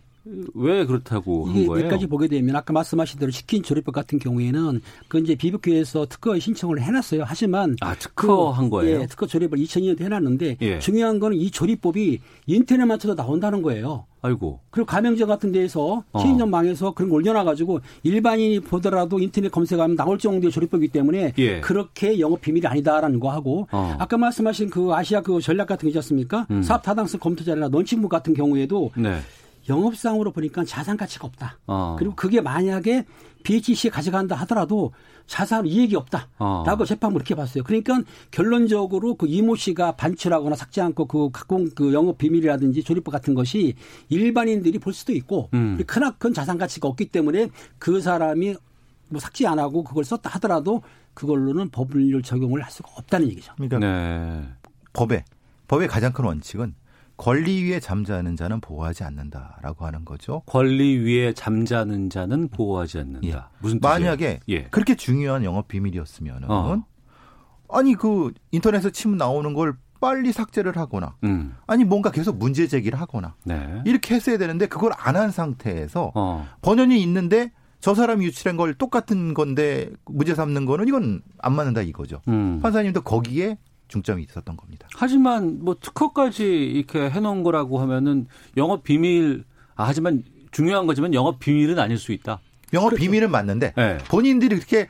왜 그렇다고 한 거예요? 몇 가지 보게 되면 아까 말씀하신 대로 치킨 조리법 같은 경우에는 그 이제 BBQ에서 특허 신청을 해놨어요. 하지만 특허한 거예요? 예, 특허 조리법 2002년에 해놨는데, 예, 중요한 거는 이 조리법이 인터넷만 쳐도 나온다는 거예요. 아이고. 그리고 가맹점 같은 데에서 체인점망에서 그런 걸 올려놔가지고 일반인이 보더라도 인터넷 검색하면 나올 정도의 조리법이기 때문에, 예, 그렇게 영업 비밀이 아니다라는 거 하고, 아까 말씀하신 그 아시아 그 전략 같은 거 있지 않습니까? 사업 타당성 검토 자료나 런칭문 같은 경우에도, 네, 영업상으로 보니까 자산 가치가 없다. 그리고 그게 만약에 BHC에 가져간다 하더라도 자산 이익이 없다라고 재판부 이렇게 봤어요. 그러니까 결론적으로 그 이모 씨가 반출하거나 삭제 않고 그 갖고 온 그 영업 비밀이라든지 조리법 같은 것이 일반인들이 볼 수도 있고, 크나큰 자산 가치가 없기 때문에 그 사람이 뭐 삭제 안 하고 그걸 썼다 하더라도 그걸로는 법률 적용을 할 수가 없다는 얘기죠. 그러니까, 네, 법의 가장 큰 원칙은 권리 위에 잠자는 자는 보호하지 않는다라고 하는 거죠. 권리 위에 잠자는 자는 보호하지 않는다. 예. 무슨 뜻이에요? 만약에, 예, 그렇게 중요한 영업 비밀이었으면은, 아니 그 인터넷에서 침 나오는 걸 빨리 삭제를 하거나, 아니 뭔가 계속 문제 제기를 하거나, 네, 이렇게 했어야 되는데 그걸 안 한 상태에서, 번연이 있는데 저 사람이 유출한 걸 똑같은 건데 무죄 삼는 거는 이건 안 맞는다 이거죠. 판사님도 거기에 중점이 있었던 겁니다. 하지만 뭐 특허까지 이렇게 해놓은 거라고 하면은 영업 비밀, 하지만 중요한 거지만 영업 비밀은 아닐 수 있다. 영업 그렇죠. 비밀은 맞는데 네. 본인들이 그렇게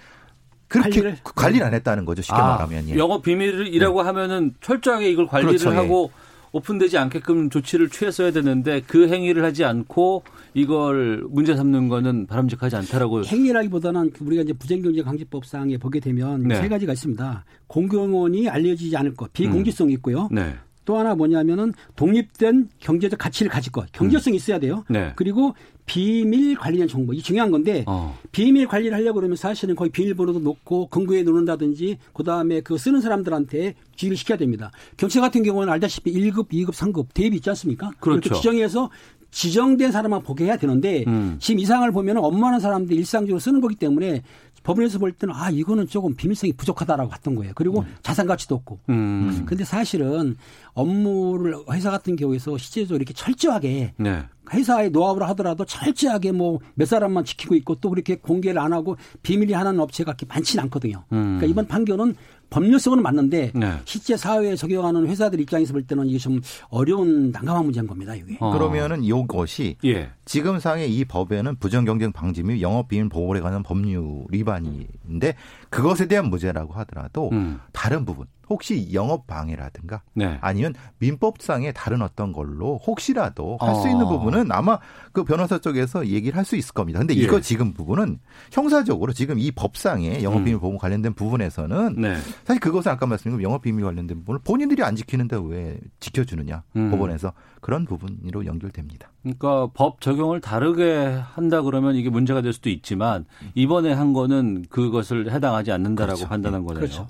관리를 안 했다는 거죠. 쉽게 말하면. 예. 영업 비밀이라고 네. 하면은 철저하게 이걸 관리를 그렇죠. 하고 오픈되지 않게끔 조치를 취했어야 되는데 그 행위를 하지 않고 이걸 문제 삼는 거는 바람직하지 않다라고. 행위라기보다는 우리가 이제 부정경제방지법상에 보게 되면 네. 세 가지가 있습니다. 공공원이 알려지지 않을 것, 비공지성이 있고요. 네. 또 하나 뭐냐면은 독립된 경제적 가치를 가질 것, 경제성이 있어야 돼요. 네. 그리고 비밀 관리한 정보, 이 중요한 건데 비밀 관리를 하려고 그러면 사실은 거의 비밀번호도 놓고 금고에 놓는다든지 그다음에 그거 쓰는 사람들한테 주의를 시켜야 됩니다. 경찰 같은 경우는 알다시피 1급, 2급, 3급 대입이 있지 않습니까? 그렇죠. 지정해서 지정된 사람만 보게 해야 되는데 지금 이상을 보면 엄마는 사람들이 일상적으로 쓰는 거기 때문에 법원에서 볼 때는 아 이거는 조금 비밀성이 부족하다라고 봤던 거예요. 그리고 자산 가치도 없고. 그런데 사실은 업무를 회사 같은 경우에서 실제로 이렇게 철저하게 네. 회사의 노하우를 하더라도 철저하게 뭐 몇 사람만 지키고 있고 또 그렇게 공개를 안 하고 비밀이 하는 업체가 그렇게 많지는 않거든요. 그러니까 이번 판결은 법률성은 맞는데 네. 실제 사회에 적용하는 회사들 입장에서 볼 때는 이게 좀 어려운 난감한 문제인 겁니다. 이게. 그러면은 이것이 예. 지금 상의 이 법에는 부정경쟁 방지 및 영업비밀 보호에 관한 법률 위반인데 그것에 대한 무죄라고 하더라도 다른 부분. 혹시 영업방해라든가 네. 아니면 민법상의 다른 어떤 걸로 혹시라도 할 수 있는 부분은 아마 그 변호사 쪽에서 얘기를 할 수 있을 겁니다. 그런데 이거 예. 지금 부분은 형사적으로 지금 이 법상의 영업비밀 보호 관련된 부분에서는 네. 사실 그것은 아까 말씀드린 영업비밀 관련된 부분을 본인들이 안 지키는데 왜 지켜주느냐 법원에서 그런 부분으로 연결됩니다. 그러니까 법 적용을 다르게 한다 그러면 이게 문제가 될 수도 있지만 이번에 한 거는 그것을 해당하지 않는다라고 그렇죠. 판단한 거네요. 그렇죠.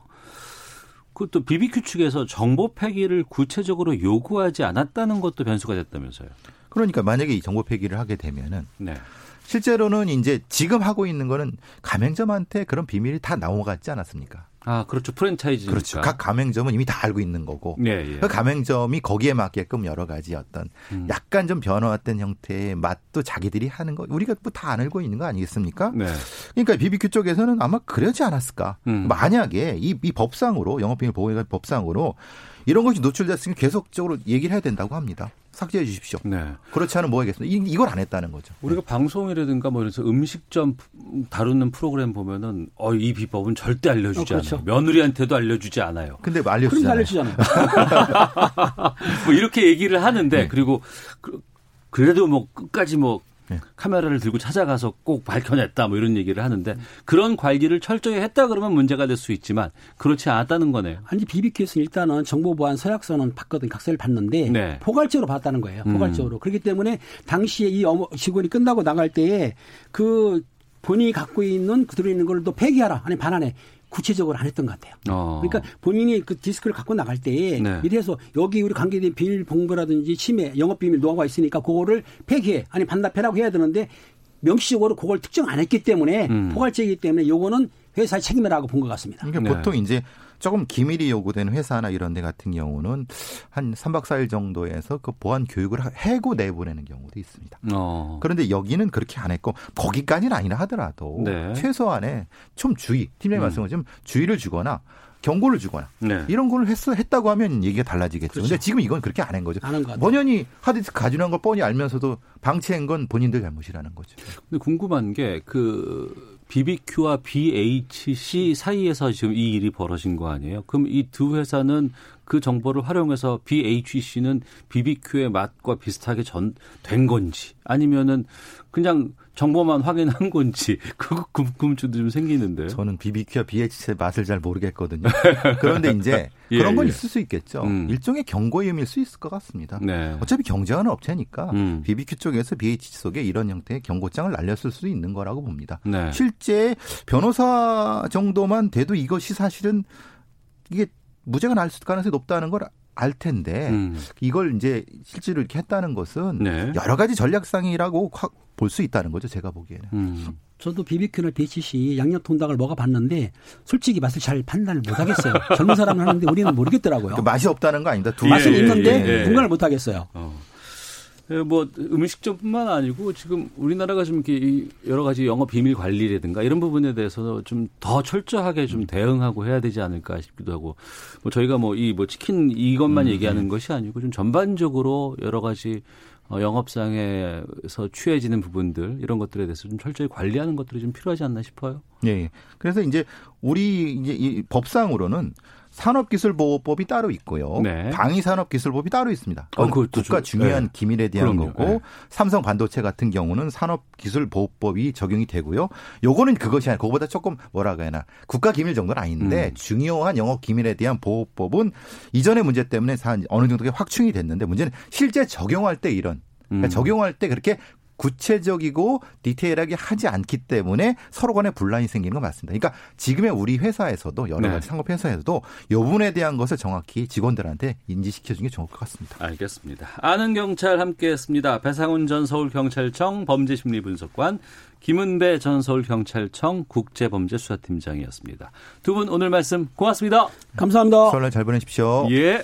그것도 BBQ 측에서 정보 폐기를 구체적으로 요구하지 않았다는 것도 변수가 됐다면서요. 그러니까 만약에 이 정보 폐기를 하게 되면은 네. 실제로는 이제 지금 하고 있는 거는 가맹점한테 그런 비밀이 다 나오갔지 않았습니까? 아, 그렇죠. 프랜차이즈니까. 그렇죠. 각 가맹점은 이미 다 알고 있는 거고. 네, 예. 그 가맹점이 거기에 맞게끔 여러 가지 어떤 약간 좀 변화된 형태의 맛도 자기들이 하는 거. 우리가 뭐 다 안 알고 있는 거 아니겠습니까? 네. 그러니까 BBQ 쪽에서는 아마 그러지 않았을까. 만약에 이 법상으로 영업비밀 보호에 법상으로 이런 것이 노출됐으면 계속적으로 얘기를 해야 된다고 합니다. 삭제해 주십시오. 네. 그렇지 않으면 뭐 하겠습니까? 이걸 안 했다는 거죠. 우리가 네. 방송이라든가 뭐 이래서 음식점 다루는 프로그램 보면은 이 비법은 절대 알려주지 그렇죠. 않아요. 며느리한테도 알려주지 않아요. 근데 뭐 알려주잖아요. 뭐 이렇게 얘기를 하는데 네. 그리고 그래도 뭐 끝까지 뭐 네. 카메라를 들고 찾아가서 꼭 밝혀냈다 뭐 이런 얘기를 하는데 그런 관리를 철저히 했다 그러면 문제가 될 수 있지만 그렇지 않았다는 거네요. 아니 BBQ에서는 일단은 정보보안 서약서는 봤거든요. 각서를 봤는데 네. 포괄적으로 봤다는 거예요. 포괄적으로. 그렇기 때문에 당시에 이 직원이 끝나고 나갈 때에 그 본인이 갖고 있는 그 들어있는 걸 또 폐기하라. 아니 반환해. 구체적으로 안 했던 것 같아요. 그러니까 본인이 그 디스크를 갖고 나갈 때에 네. 이래서 여기 우리 관계된 비밀 보호라든지 침해, 영업비밀 노하우가 있으니까 그거를 폐기해, 아니 반납해라고 해야 되는데 명시적으로 그걸 특정 안 했기 때문에 포괄적이기 때문에 이거는 회사의 책임이라고 본 것 같습니다. 그러니까 네. 보통 이제 조금 기밀이 요구되는 회사나 이런 데 같은 경우는 한 3박 4일 정도에서 그 보안 교육을 해고 내보내는 경우도 있습니다. 그런데 여기는 그렇게 안 했고 거기까지는 아니라 하더라도 네. 최소한의 좀 주의, 팀장님 말씀하시면 주의를 주거나 경고를 주거나 네. 이런 걸 했다고 하면 얘기가 달라지겠죠. 그런데 그렇죠. 지금 이건 그렇게 안 한 거죠. 본연이 하드디스크 가지고 한 걸 뻔히 알면서도 방치한 건 본인들 잘못이라는 거죠. 근데 궁금한 게 BBQ와 BHC 사이에서 지금 이 일이 벌어진 거 아니에요? 그럼 이 두 회사는 그 정보를 활용해서 BHC는 BBQ의 맛과 비슷하게 된 건지 아니면은 그냥 정보만 확인한 건지 그 궁금증도 좀 생기는데요. 저는 BBQ와 BHC의 맛을 잘 모르겠거든요. 그런데 이제 그런 건 있을 수 있겠죠. 일종의 경고의 의미일 수 있을 것 같습니다. 네. 어차피 경쟁하는 업체니까 BBQ 쪽에서 BHC 속에 이런 형태의 경고장을 날렸을 수도 있는 거라고 봅니다. 네. 실제 변호사 정도만 돼도 이것이 사실은 이게 무죄가 날 가능성이 높다는 걸 알 텐데 이걸 이제 실제로 이렇게 했다는 것은 네. 여러 가지 전략상이라고 볼 수 있다는 거죠. 제가 보기에는. 저도 BBQ나 BHC 양념통닭을 먹어봤는데 솔직히 맛을 잘 판단을 못하겠어요. 젊은 사람은 하는데 우리는 모르겠더라고요. 그 맛이 없다는 거 아닙니다. 맛은 있는데 분간을 못하겠어요. 뭐 음식점뿐만 아니고 지금 우리나라가 지금 이렇게 여러 가지 영업 비밀 관리라든가 이런 부분에 대해서 좀 더 철저하게 좀 대응하고 해야 되지 않을까 싶기도 하고, 뭐 저희가 뭐 이 뭐 치킨 이것만 얘기하는 것이 아니고 좀 전반적으로 여러 가지 영업상에서 취해지는 부분들 이런 것들에 대해서 좀 철저히 관리하는 것들이 좀 필요하지 않나 싶어요. 예. 그래서 이제 우리 이제 이 법상으로는 산업기술보호법이 따로 있고요. 네. 방위산업기술법이 따로 있습니다. 국가 중요한 기밀에 대한 그럼요. 거고 네. 삼성 반도체 같은 경우는 산업기술보호법이 적용이 되고요. 요거는 그것이 아니라 그거보다 조금 뭐라고 해야 하나 국가기밀 정도는 아닌데 중요한 영업기밀에 대한 보호법은 이전의 문제 때문에 어느 정도 확충이 됐는데 문제는 실제 적용할 때 이런 그러니까 적용할 때 그렇게 구체적이고 디테일하게 하지 않기 때문에 서로 간에 분란이 생기는 거 맞습니다. 그러니까 지금의 우리 회사에서도 여러 가지 네. 상업회사에서도 이 부분에 대한 것을 정확히 직원들한테 인지시켜주는 게 좋을 것 같습니다. 알겠습니다. 아는 경찰 함께했습니다. 배상훈 전 서울경찰청 범죄심리분석관, 김은배 전 서울경찰청 국제범죄수사팀장이었습니다. 두 분 오늘 말씀 고맙습니다. 감사합니다. 설날 잘 보내십시오. 예.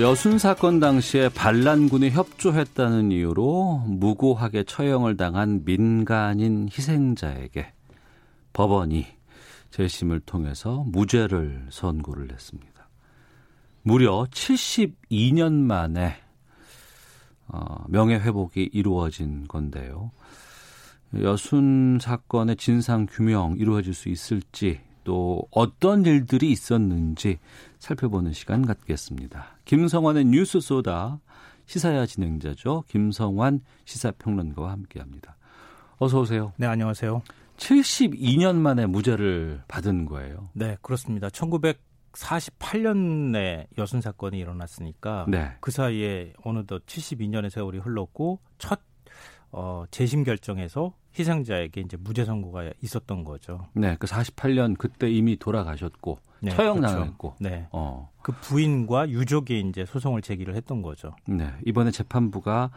여순사건 당시에 반란군에 협조했다는 이유로 무고하게 처형을 당한 민간인 희생자에게 법원이 재심을 통해서 무죄를 선고를 했습니다. 무려 72년 만에 명예회복이 이루어진 건데요. 여순사건의 진상규명 이루어질 수 있을지 또 어떤 일들이 있었는지 살펴보는 시간 갖겠습니다. 김성환의 뉴스 소다 시사야 진행자죠. 김성환 시사평론가와 함께합니다. 어서 오세요. 네, 안녕하세요. 72년 만에 무죄를 받은 거예요. 네, 그렇습니다. 1948년에 여순 사건이 일어났으니까 네. 그 사이에 어느덧 72년의 세월이 흘렀고 첫 재심 결정에서 희생자에게 이제 무죄 선고가 있었던 거죠. 네, 그 48년 그때 이미 돌아가셨고 네, 처형당했고, 그렇죠. 네, 그 부인과 유족이 이제 소송을 제기를 했던 거죠. 네, 이번에 재판부가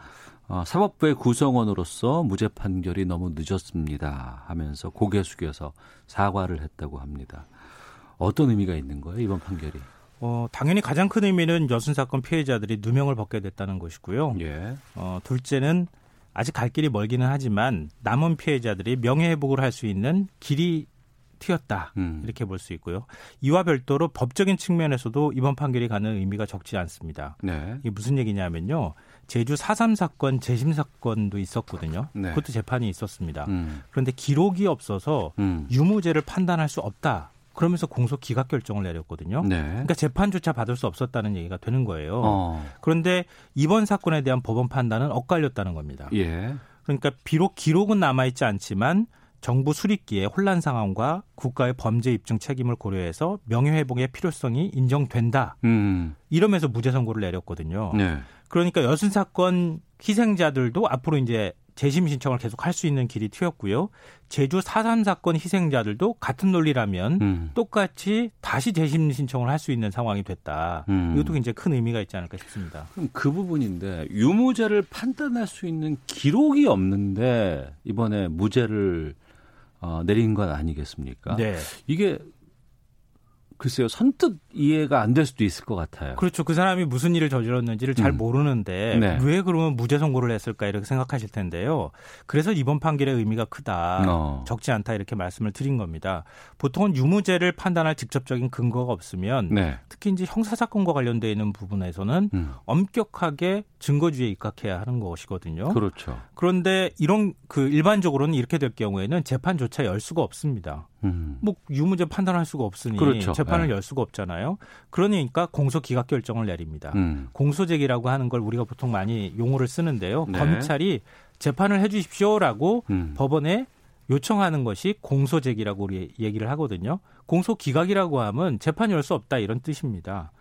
사법부의 구성원으로서 무죄 판결이 너무 늦었습니다 하면서 고개 숙여서 사과를 했다고 합니다. 어떤 의미가 있는 거예요, 이번 판결이? 당연히 가장 큰 의미는 여순 사건 피해자들이 누명을 벗게 됐다는 것이고요. 예. 둘째는 아직 갈 길이 멀기는 하지만 남은 피해자들이 명예회복을 할 수 있는 길이 트였다. 이렇게 볼 수 있고요. 이와 별도로 법적인 측면에서도 이번 판결이 갖는 의미가 적지 않습니다. 네. 이게 무슨 얘기냐면요. 제주 4.3 사건, 재심 사건도 있었거든요. 네. 그것도 재판이 있었습니다. 그런데 기록이 없어서 유무죄를 판단할 수 없다. 그러면서 공소 기각 결정을 내렸거든요. 네. 그러니까 재판조차 받을 수 없었다는 얘기가 되는 거예요. 그런데 이번 사건에 대한 법원 판단은 엇갈렸다는 겁니다. 예. 그러니까 비록 기록은 남아있지 않지만 정부 수립기에 혼란 상황과 국가의 범죄 입증 책임을 고려해서 명예회복의 필요성이 인정된다. 이러면서 무죄 선고를 내렸거든요. 네. 그러니까 여순 사건 희생자들도 앞으로 이제 재심 신청을 계속 할 수 있는 길이 트였고요. 제주 4.3 사건 희생자들도 같은 논리라면 똑같이 다시 재심 신청을 할 수 있는 상황이 됐다. 이것도 굉장히 큰 의미가 있지 않을까 싶습니다. 그럼 그 부분인데 유무죄를 판단할 수 있는 기록이 없는데 이번에 무죄를 내린 건 아니겠습니까? 네. 이게 글쎄요. 선뜻 이해가 안 될 수도 있을 것 같아요. 그렇죠. 그 사람이 무슨 일을 저질렀는지를 잘 모르는데 네. 왜 그러면 무죄 선고를 했을까 이렇게 생각하실 텐데요. 그래서 이번 판결의 의미가 크다. 적지 않다 이렇게 말씀을 드린 겁니다. 보통은 유무죄를 판단할 직접적인 근거가 없으면 네. 특히 이제 형사사건과 관련되어 있는 부분에서는 엄격하게 증거주의에 입각해야 하는 것이거든요. 그렇죠. 그런데 이런 일반적으로는 이렇게 될 경우에는 재판조차 열 수가 없습니다. 뭐 유무죄 판단할 수가 없으니 그렇죠. 재판을 네. 열 수가 없잖아요. 그러니까 공소 기각 결정을 내립니다. 공소 제기라고 하는 걸 우리가 보통 많이 용어를 쓰는데요. 네. 검찰이 재판을 해 주십시오라고 법원에 요청하는 것이 공소 제기라고 우리 얘기를 하거든요. 공소 기각이라고 하면 재판이 열 수 없다 이런 뜻입니다.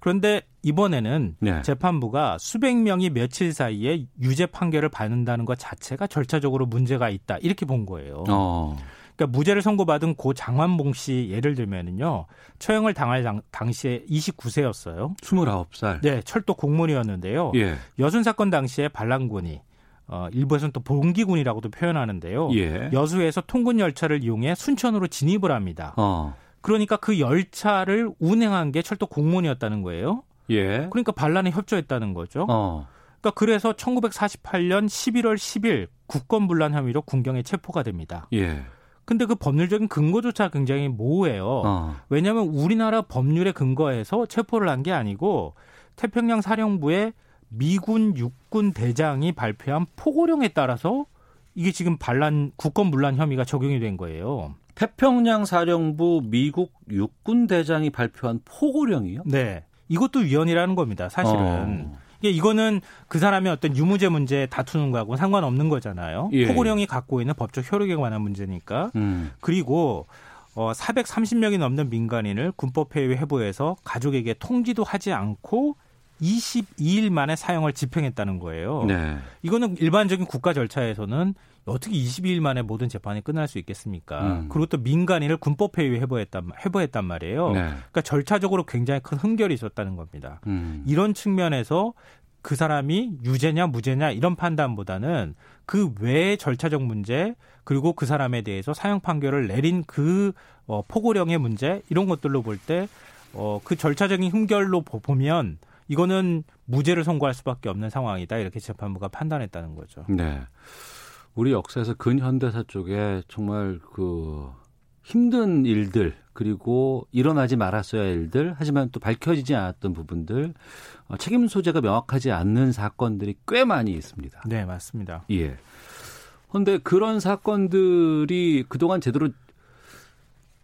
그런데 이번에는 네. 재판부가 수백 명이 며칠 사이에 유죄 판결을 받는다는 것 자체가 절차적으로 문제가 있다 이렇게 본 거예요. 그러니까 무죄를 선고받은 고 장완봉 씨 예를 들면은요. 처형을 당할 당시에 29세였어요. 29살. 네. 철도 공무원이었는데요. 예. 여순사건 당시에 반란군이 일부에서는 또 봉기군이라고도 표현하는데요. 예. 여수에서 통군 열차를 이용해 순천으로 진입을 합니다. 그러니까 그 열차를 운행한 게 철도 공무원이었다는 거예요. 예. 그러니까 반란에 협조했다는 거죠. 그러니까 그래서 1948년 11월 10일 국권분란 혐의로 군경에 체포가 됩니다. 예. 근데 그 법률적인 근거조차 굉장히 모호해요. 왜냐하면 우리나라 법률에 근거해서 체포를 한 게 아니고 태평양 사령부의 미군 육군 대장이 발표한 포고령에 따라서 이게 지금 반란 국권분란 혐의가 적용이 된 거예요. 태평양 사령부 미국 육군 대장이 발표한 포고령이요? 네. 이것도 위헌이라는 겁니다. 사실은. 이거는 그 사람의 어떤 유무죄 문제 다투는 거하고는 상관없는 거잖아요. 예. 포고령이 갖고 있는 법적 효력에 관한 문제니까. 그리고 430명이 넘는 민간인을 군법회의 회부에서 가족에게 통지도 하지 않고 22일 만에 사형을 집행했다는 거예요. 네. 이거는 일반적인 국가 절차에서는 어떻게 22일 만에 모든 재판이 끝날 수 있겠습니까? 그리고 또 민간인을 군법회의에 회부했단 말이에요. 네. 그러니까 절차적으로 굉장히 큰 흥결이 있었다는 겁니다. 이런 측면에서 그 사람이 유죄냐 무죄냐 이런 판단보다는 그 외의 절차적 문제 그리고 그 사람에 대해서 사형 판결을 내린 그 포고령의 문제 이런 것들로 볼 때 그 절차적인 흥결로 보면 이거는 무죄를 선고할 수밖에 없는 상황이다. 이렇게 재판부가 판단했다는 거죠. 네, 우리 역사에서 근현대사 쪽에 정말 그 힘든 일들 그리고 일어나지 말았어야 할 일들 하지만 또 밝혀지지 않았던 부분들 책임 소재가 명확하지 않는 사건들이 꽤 많이 있습니다. 네, 맞습니다. 예. 그런데 그런 사건들이 그동안 제대로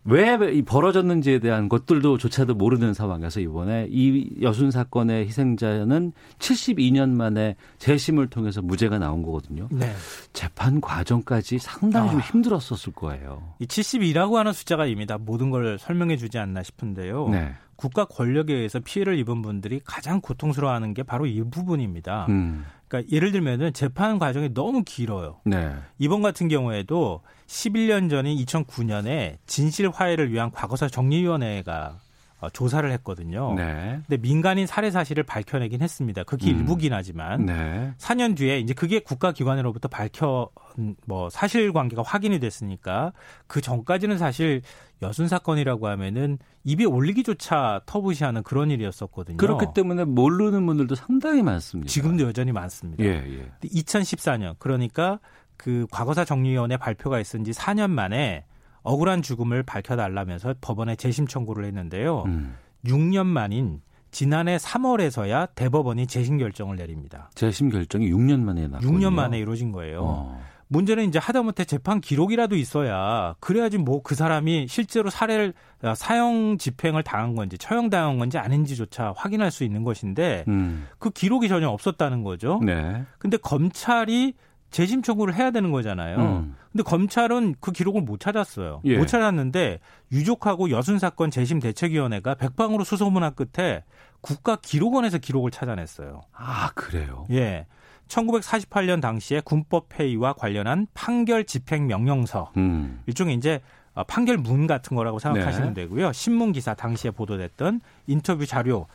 왜 벌어졌는지에 대한 것들도 조차도 모르는 상황에서 이번에 이 여순 사건의 희생자는 72년 만에 재심을 통해서 무죄가 나온 거거든요. 네. 재판 과정까지 상당히 좀 힘들었었을 거예요. 이 72라고 하는 숫자가 이미 다 모든 걸 설명해 주지 않나 싶은데요. 네. 국가 권력에 의해서 피해를 입은 분들이 가장 고통스러워하는 게 바로 이 부분입니다. 그러니까 예를 들면은 재판 과정이 너무 길어요. 네. 이번 같은 경우에도 11년 전인 2009년에 진실 화해를 위한 과거사 정리위원회가 조사를 했거든요. 네. 근데 민간인 살해 사실을 밝혀내긴 했습니다. 그게 일부긴 하지만 네. 4년 뒤에 이제 그게 국가기관으로부터 사실관계가 확인이 됐으니까 그 전까지는 사실 여순 사건이라고 하면은 입에 올리기조차 터부시하는 그런 일이었었거든요. 그렇기 때문에 모르는 분들도 상당히 많습니다. 지금도 여전히 많습니다. 예, 예. 2014년 그러니까 그 과거사 정리위원회 발표가 있은 지 4년 만에 억울한 죽음을 밝혀달라면서 법원에 재심 청구를 했는데요. 6년 만인 지난해 3월에서야 대법원이 재심 결정을 내립니다. 재심 결정이 6년 만에 났군요. 6년 만에 이루어진 거예요. 문제는 이제 하다못해 재판 기록이라도 있어야 그래야지 뭐 그 사람이 실제로 사형 집행을 당한 건지 처형당한 건지 아닌지조차 확인할 수 있는 것인데 그 기록이 전혀 없었다는 거죠. 네. 근데 검찰이 재심 청구를 해야 되는 거잖아요. 근데 검찰은 그 기록을 못 찾았어요. 예. 못 찾았는데 유족하고 여순사건 재심대책위원회가 백방으로 수소문한 끝에 국가기록원에서 기록을 찾아냈어요. 아, 그래요? 예. 1948년 당시에 군법회의와 관련한 판결 집행명령서. 일종의 이제 판결문 같은 거라고 생각하시면 네. 되고요. 신문기사 당시에 보도됐던 인터뷰 자료.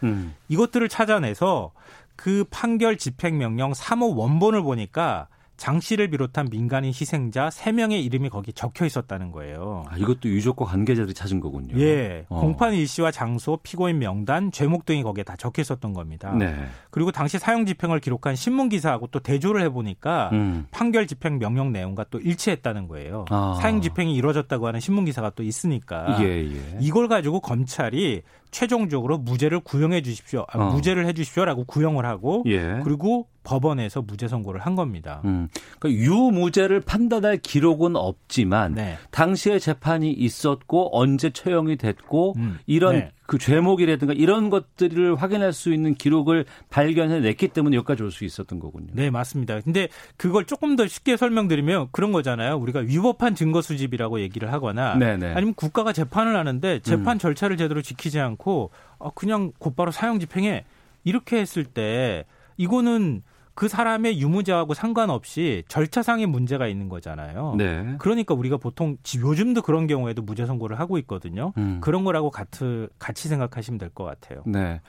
이것들을 찾아내서 그 판결 집행명령 3호 원본을 보니까 장 씨를 비롯한 민간인 희생자 3명의 이름이 거기 적혀 있었다는 거예요. 아, 이것도 유족과 관계자들이 찾은 거군요. 예, 공판 일시와 장소, 피고인 명단, 죄목 등이 거기에 다 적혀 있었던 겁니다. 네. 그리고 당시 사형 집행을 기록한 신문기사하고 또 대조를 해보니까 판결 집행 명령 내용과 또 일치했다는 거예요. 사형 집행이 이루어졌다고 하는 신문기사가 또 있으니까 예. 이걸 가지고 검찰이 최종적으로 무죄를 구형해 주십시오. 무죄를 해 주십시오라고 구형을 하고 예. 그리고 법원에서 무죄 선고를 한 겁니다. 그러니까 유무죄를 판단할 기록은 없지만 네. 당시에 재판이 있었고 언제 처형이 됐고 이런 그 죄목이라든가 이런 것들을 확인할 수 있는 기록을 발견해냈기 때문에 여기까지 올 수 있었던 거군요. 네, 맞습니다. 근데 그걸 조금 더 쉽게 설명드리면 그런 거잖아요. 우리가 위법한 증거 수집이라고 얘기를 하거나 네네. 아니면 국가가 재판을 하는데 재판 절차를 제대로 지키지 않고 그냥 곧바로 사형 집행해 이렇게 했을 때 이거는 그 사람의 유무죄하고 상관없이 절차상의 문제가 있는 거잖아요. 네. 그러니까 우리가 보통 요즘도 그런 경우에도 무죄 선고를 하고 있거든요. 그런 거라고 같이 생각하시면 될 것 같아요. 네.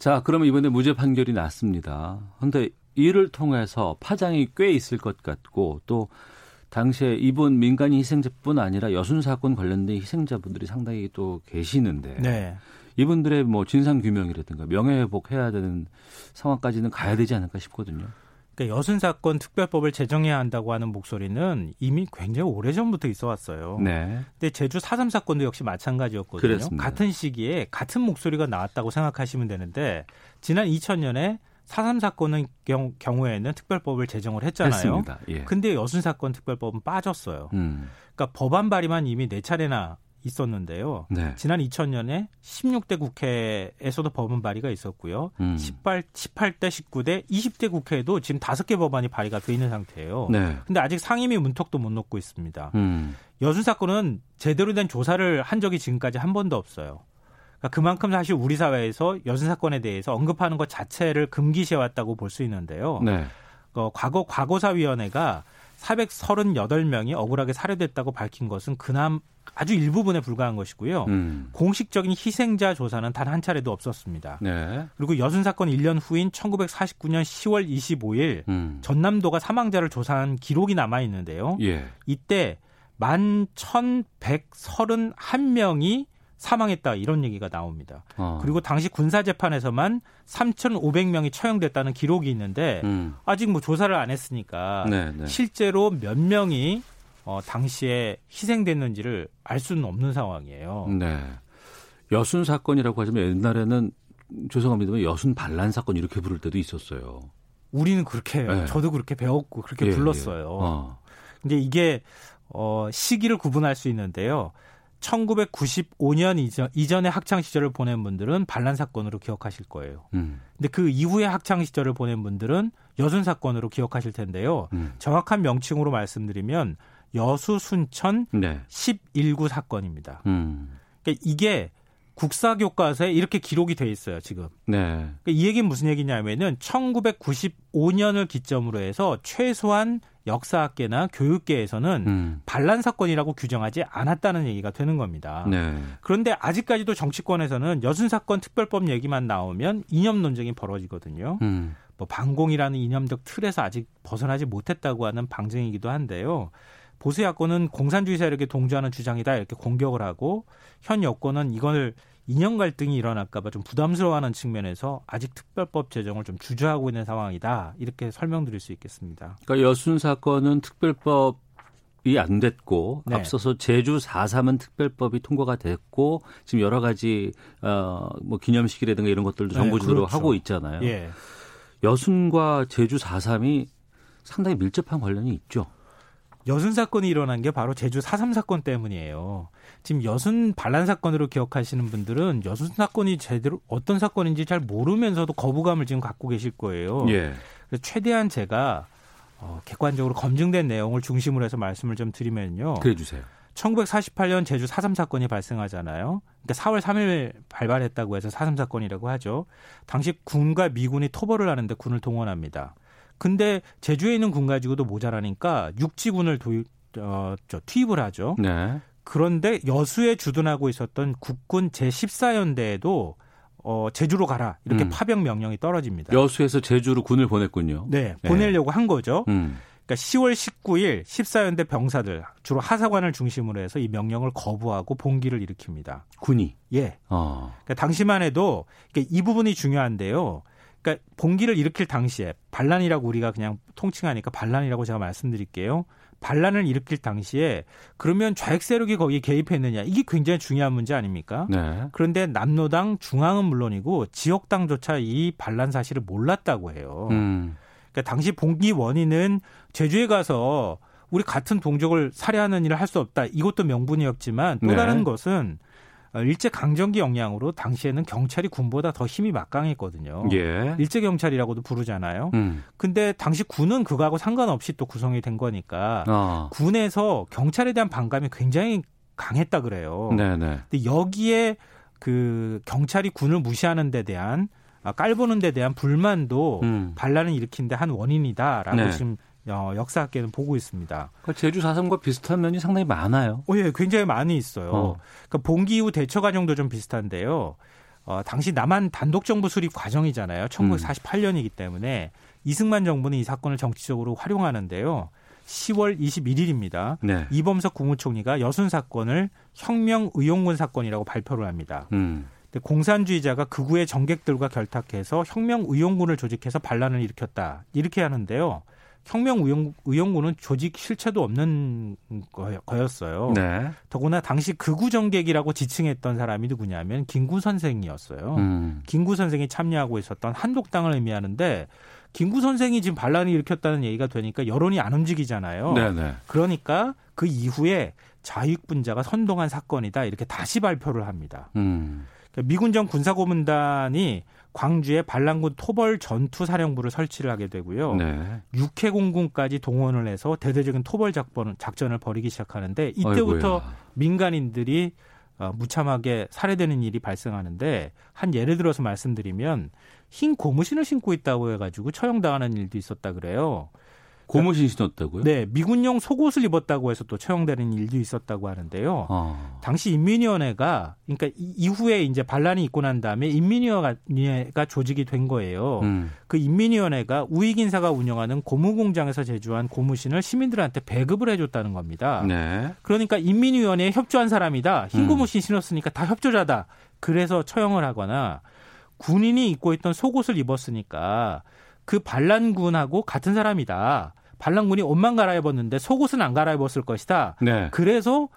자, 그러면 이번에 무죄 판결이 났습니다. 그런데 이를 통해서 파장이 꽤 있을 것 같고 또 당시에 이분 민간인 희생자뿐 아니라 여순 사건 관련된 희생자분들이 상당히 또 계시는데 네. 이분들의 뭐 진상규명이라든가 명예회복해야 되는 상황까지는 가야 되지 않을까 싶거든요. 그러니까 여순사건 특별법을 제정해야 한다고 하는 목소리는 이미 굉장히 오래전부터 있어 왔어요. 네. 근데 제주 4.3 사건도 역시 마찬가지였거든요. 그렇습니다. 같은 시기에 같은 목소리가 나왔다고 생각하시면 되는데 지난 2000년에 4.3 사건의 경우에는 특별법을 제정을 했잖아요. 그런데 예. 여순사건 특별법은 빠졌어요. 그러니까 법안 발의만 이미 4차례나 있었는데요. 네. 지난 2000년에 16대 국회에서도 법안 발의가 있었고요. 18대, 19대, 20대 국회에도 지금 5개 법안이 발의가 돼 있는 상태예요. 그런데 네. 아직 상임위 문턱도 못 놓고 있습니다. 여순 사건은 제대로 된 조사를 한 적이 지금까지 한 번도 없어요. 그러니까 그만큼 사실 우리 사회에서 여순 사건에 대해서 언급하는 것 자체를 금기시해왔다고 볼 수 있는데요. 네. 과거사위원회가 438명이 억울하게 살해됐다고 밝힌 것은 그나마 아주 일부분에 불과한 것이고요. 공식적인 희생자 조사는 단 한 차례도 없었습니다. 네. 그리고 여순 사건 1년 후인 1949년 10월 25일 전남도가 사망자를 조사한 기록이 남아있는데요. 예. 이때 11,131명이 사망했다 이런 얘기가 나옵니다. 그리고 당시 군사재판에서만 3,500명이 처형됐다는 기록이 있는데 아직 뭐 조사를 안 했으니까 네, 네. 실제로 몇 명이 당시에 희생됐는지를 알 수는 없는 상황이에요. 네. 여순 사건이라고 하지만 옛날에는 죄송합니다만 여순 반란 사건 이렇게 부를 때도 있었어요. 우리는 그렇게 네. 저도 그렇게 배웠고 그렇게 예, 불렀어요. 예. 근데 이게 시기를 구분할 수 있는데요. 1995년 이전의 학창시절을 보낸 분들은 반란 사건으로 기억하실 거예요. 근데 그 이후의 학창시절을 보낸 분들은 여순 사건으로 기억하실 텐데요. 정확한 명칭으로 말씀드리면 여수 순천 네. 11구 사건입니다. 그러니까 이게 국사교과서에 이렇게 기록이 돼 있어요, 지금. 네. 그러니까 이 얘기는 무슨 얘기냐면은 1995년을 기점으로 해서 최소한 역사학계나 교육계에서는 반란 사건이라고 규정하지 않았다는 얘기가 되는 겁니다. 네. 그런데 아직까지도 정치권에서는 여순 사건 특별법 얘기만 나오면 이념 논쟁이 벌어지거든요. 뭐 반공이라는 이념적 틀에서 아직 벗어나지 못했다고 하는 방증이기도 한데요. 보수 야권은 공산주의 세력에 동조하는 주장이다 이렇게 공격을 하고 현 여권은 이걸 이념 갈등이 일어날까 봐 좀 부담스러워하는 측면에서 아직 특별법 제정을 좀 주저하고 있는 상황이다 이렇게 설명드릴 수 있겠습니다. 그러니까 여순 사건은 특별법이 안 됐고 네. 앞서서 제주 4.3은 특별법이 통과가 됐고 지금 여러 가지 뭐 기념식이라든가 이런 것들도 정부주도로 네, 그렇죠. 하고 있잖아요. 예. 여순과 제주 4.3이 상당히 밀접한 관련이 있죠. 여순 사건이 일어난 게 바로 제주 4.3 사건 때문이에요. 지금 여순 반란 사건으로 기억하시는 분들은 여순 사건이 제대로 어떤 사건인지 잘 모르면서도 거부감을 지금 갖고 계실 거예요. 예. 그래서 최대한 제가 객관적으로 검증된 내용을 중심으로 해서 말씀을 좀 드리면요. 그래 주세요. 1948년 제주 4.3 사건이 발생하잖아요. 그러니까 4월 3일 발발했다고 해서 4.3 사건이라고 하죠. 당시 군과 미군이 토벌을 하는데 군을 동원합니다. 근데 제주에 있는 군 가지고도 모자라니까 육지군을 투입을 하죠. 네. 그런데 여수에 주둔하고 있었던 국군 제14연대에도 제주로 가라 이렇게 파병 명령이 떨어집니다. 여수에서 제주로 군을 보냈군요. 네. 보내려고 한 거죠. 그러니까 10월 19일 14연대 병사들 주로 하사관을 중심으로 해서 이 명령을 거부하고 봉기를 일으킵니다. 군이? 예. 그러니까 당시만 해도 그러니까 이 부분이 중요한데요. 그러니까 봉기를 일으킬 당시에 반란이라고 우리가 그냥 통칭하니까 반란이라고 제가 말씀드릴게요. 반란을 일으킬 당시에 그러면 좌익 세력이 거기에 개입했느냐 이게 굉장히 중요한 문제 아닙니까? 네. 그런데 남로당 중앙은 물론이고 지역당조차 이 반란 사실을 몰랐다고 해요. 그러니까 당시 봉기 원인은 제주에 가서 우리 같은 동족을 살해하는 일을 할 수 없다. 이것도 명분이었지만 또 다른 것은 일제강점기 영향으로 당시에는 경찰이 군보다 더 힘이 막강했거든요. 예. 일제경찰이라고도 부르잖아요. 근데 당시 군은 그거하고 상관없이 또 구성이 된 거니까 군에서 경찰에 대한 반감이 굉장히 강했다 그래요. 네네. 근데 여기에 그 경찰이 군을 무시하는 데 대한 깔보는 데 대한 불만도 반란을 일으킨 데 한 원인이다라고 네. 지금 역사학계는 보고 있습니다. 그러니까 제주 4.3과 비슷한 면이 상당히 많아요. 예, 굉장히 많이 있어요. 그러니까 봉기 이후 대처 과정도 좀 비슷한데요. 당시 남한 단독정부 수립 과정이잖아요. 1948년이기 때문에 이승만 정부는 이 사건을 정치적으로 활용하는데요. 10월 21일입니다. 네. 이범석 국무총리가 여순사건을 혁명의용군 사건이라고 발표를 합니다. 근데 공산주의자가 극우의 정객들과 결탁해서 혁명의용군을 조직해서 반란을 일으켰다. 이렇게 하는데요. 혁명의용군은 조직 실체도 없는 거였어요. 네. 더구나 당시 극우 정객이라고 지칭했던 사람이 누구냐면 김구 선생이었어요. 김구 선생이 참여하고 있었던 한독당을 의미하는데 김구 선생이 지금 반란을 일으켰다는 얘기가 되니까 여론이 안 움직이잖아요. 네네. 그러니까 그 이후에 좌익분자가 선동한 사건이다 이렇게 다시 발표를 합니다. 그러니까 미군정 군사고문단이 광주에 반란군 토벌 전투사령부를 설치를 하게 되고요. 네. 육해공군까지 동원을 해서 대대적인 토벌 작전을 벌이기 시작하는데 이때부터 어이구야. 민간인들이 무참하게 살해되는 일이 발생하는데 한 예를 들어서 말씀드리면 흰 고무신을 신고 있다고 해가지고 처형당하는 일도 있었다 그래요. 고무신 신었다고요? 네. 미군용 속옷을 입었다고 해서 또 처형되는 일도 있었다고 하는데요. 당시 인민위원회가 그러니까 이후에 이제 반란이 있고 난 다음에 인민위원회가 조직이 된 거예요. 그 인민위원회가 우익인사가 운영하는 고무공장에서 제조한 고무신을 시민들한테 배급을 해줬다는 겁니다. 네. 그러니까 인민위원회에 협조한 사람이다. 흰 고무신 신었으니까 다 협조자다. 그래서 처형을 하거나 군인이 입고 있던 속옷을 입었으니까 그 반란군하고 같은 사람이다. 반란군이 옷만 갈아입었는데 속옷은 안 갈아입었을 것이다. 네. 그래서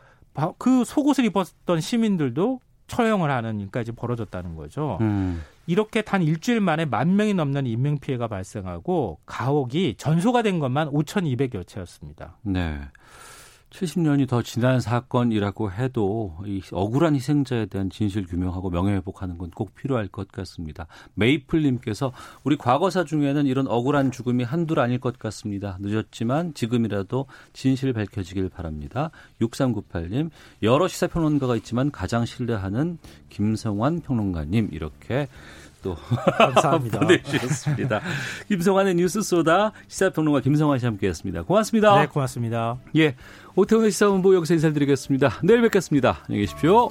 그 속옷을 입었던 시민들도 처형을 하는 일까지 벌어졌다는 거죠. 이렇게 단 일주일 만에 10,000명이 넘는 인명피해가 발생하고 가옥이 전소가 된 것만 5,200여 채였습니다. 네. 70년이 더 지난 사건이라고 해도 이 억울한 희생자에 대한 진실 규명하고 명예회복하는 건 꼭 필요할 것 같습니다. 메이플님께서 우리 과거사 중에는 이런 억울한 죽음이 한둘 아닐 것 같습니다. 늦었지만 지금이라도 진실 밝혀지길 바랍니다. 6398님 여러 시사평론가가 있지만 가장 신뢰하는 김성환 평론가님 이렇게 또 감사합니다. 보내주셨습니다. 김성환의 뉴스소다 시사평론가 김성환 씨 함께했습니다. 고맙습니다. 네, 고맙습니다. 예, 오태훈의 시사본부 여기서 인사드리겠습니다. 내일 뵙겠습니다. 안녕히 계십시오.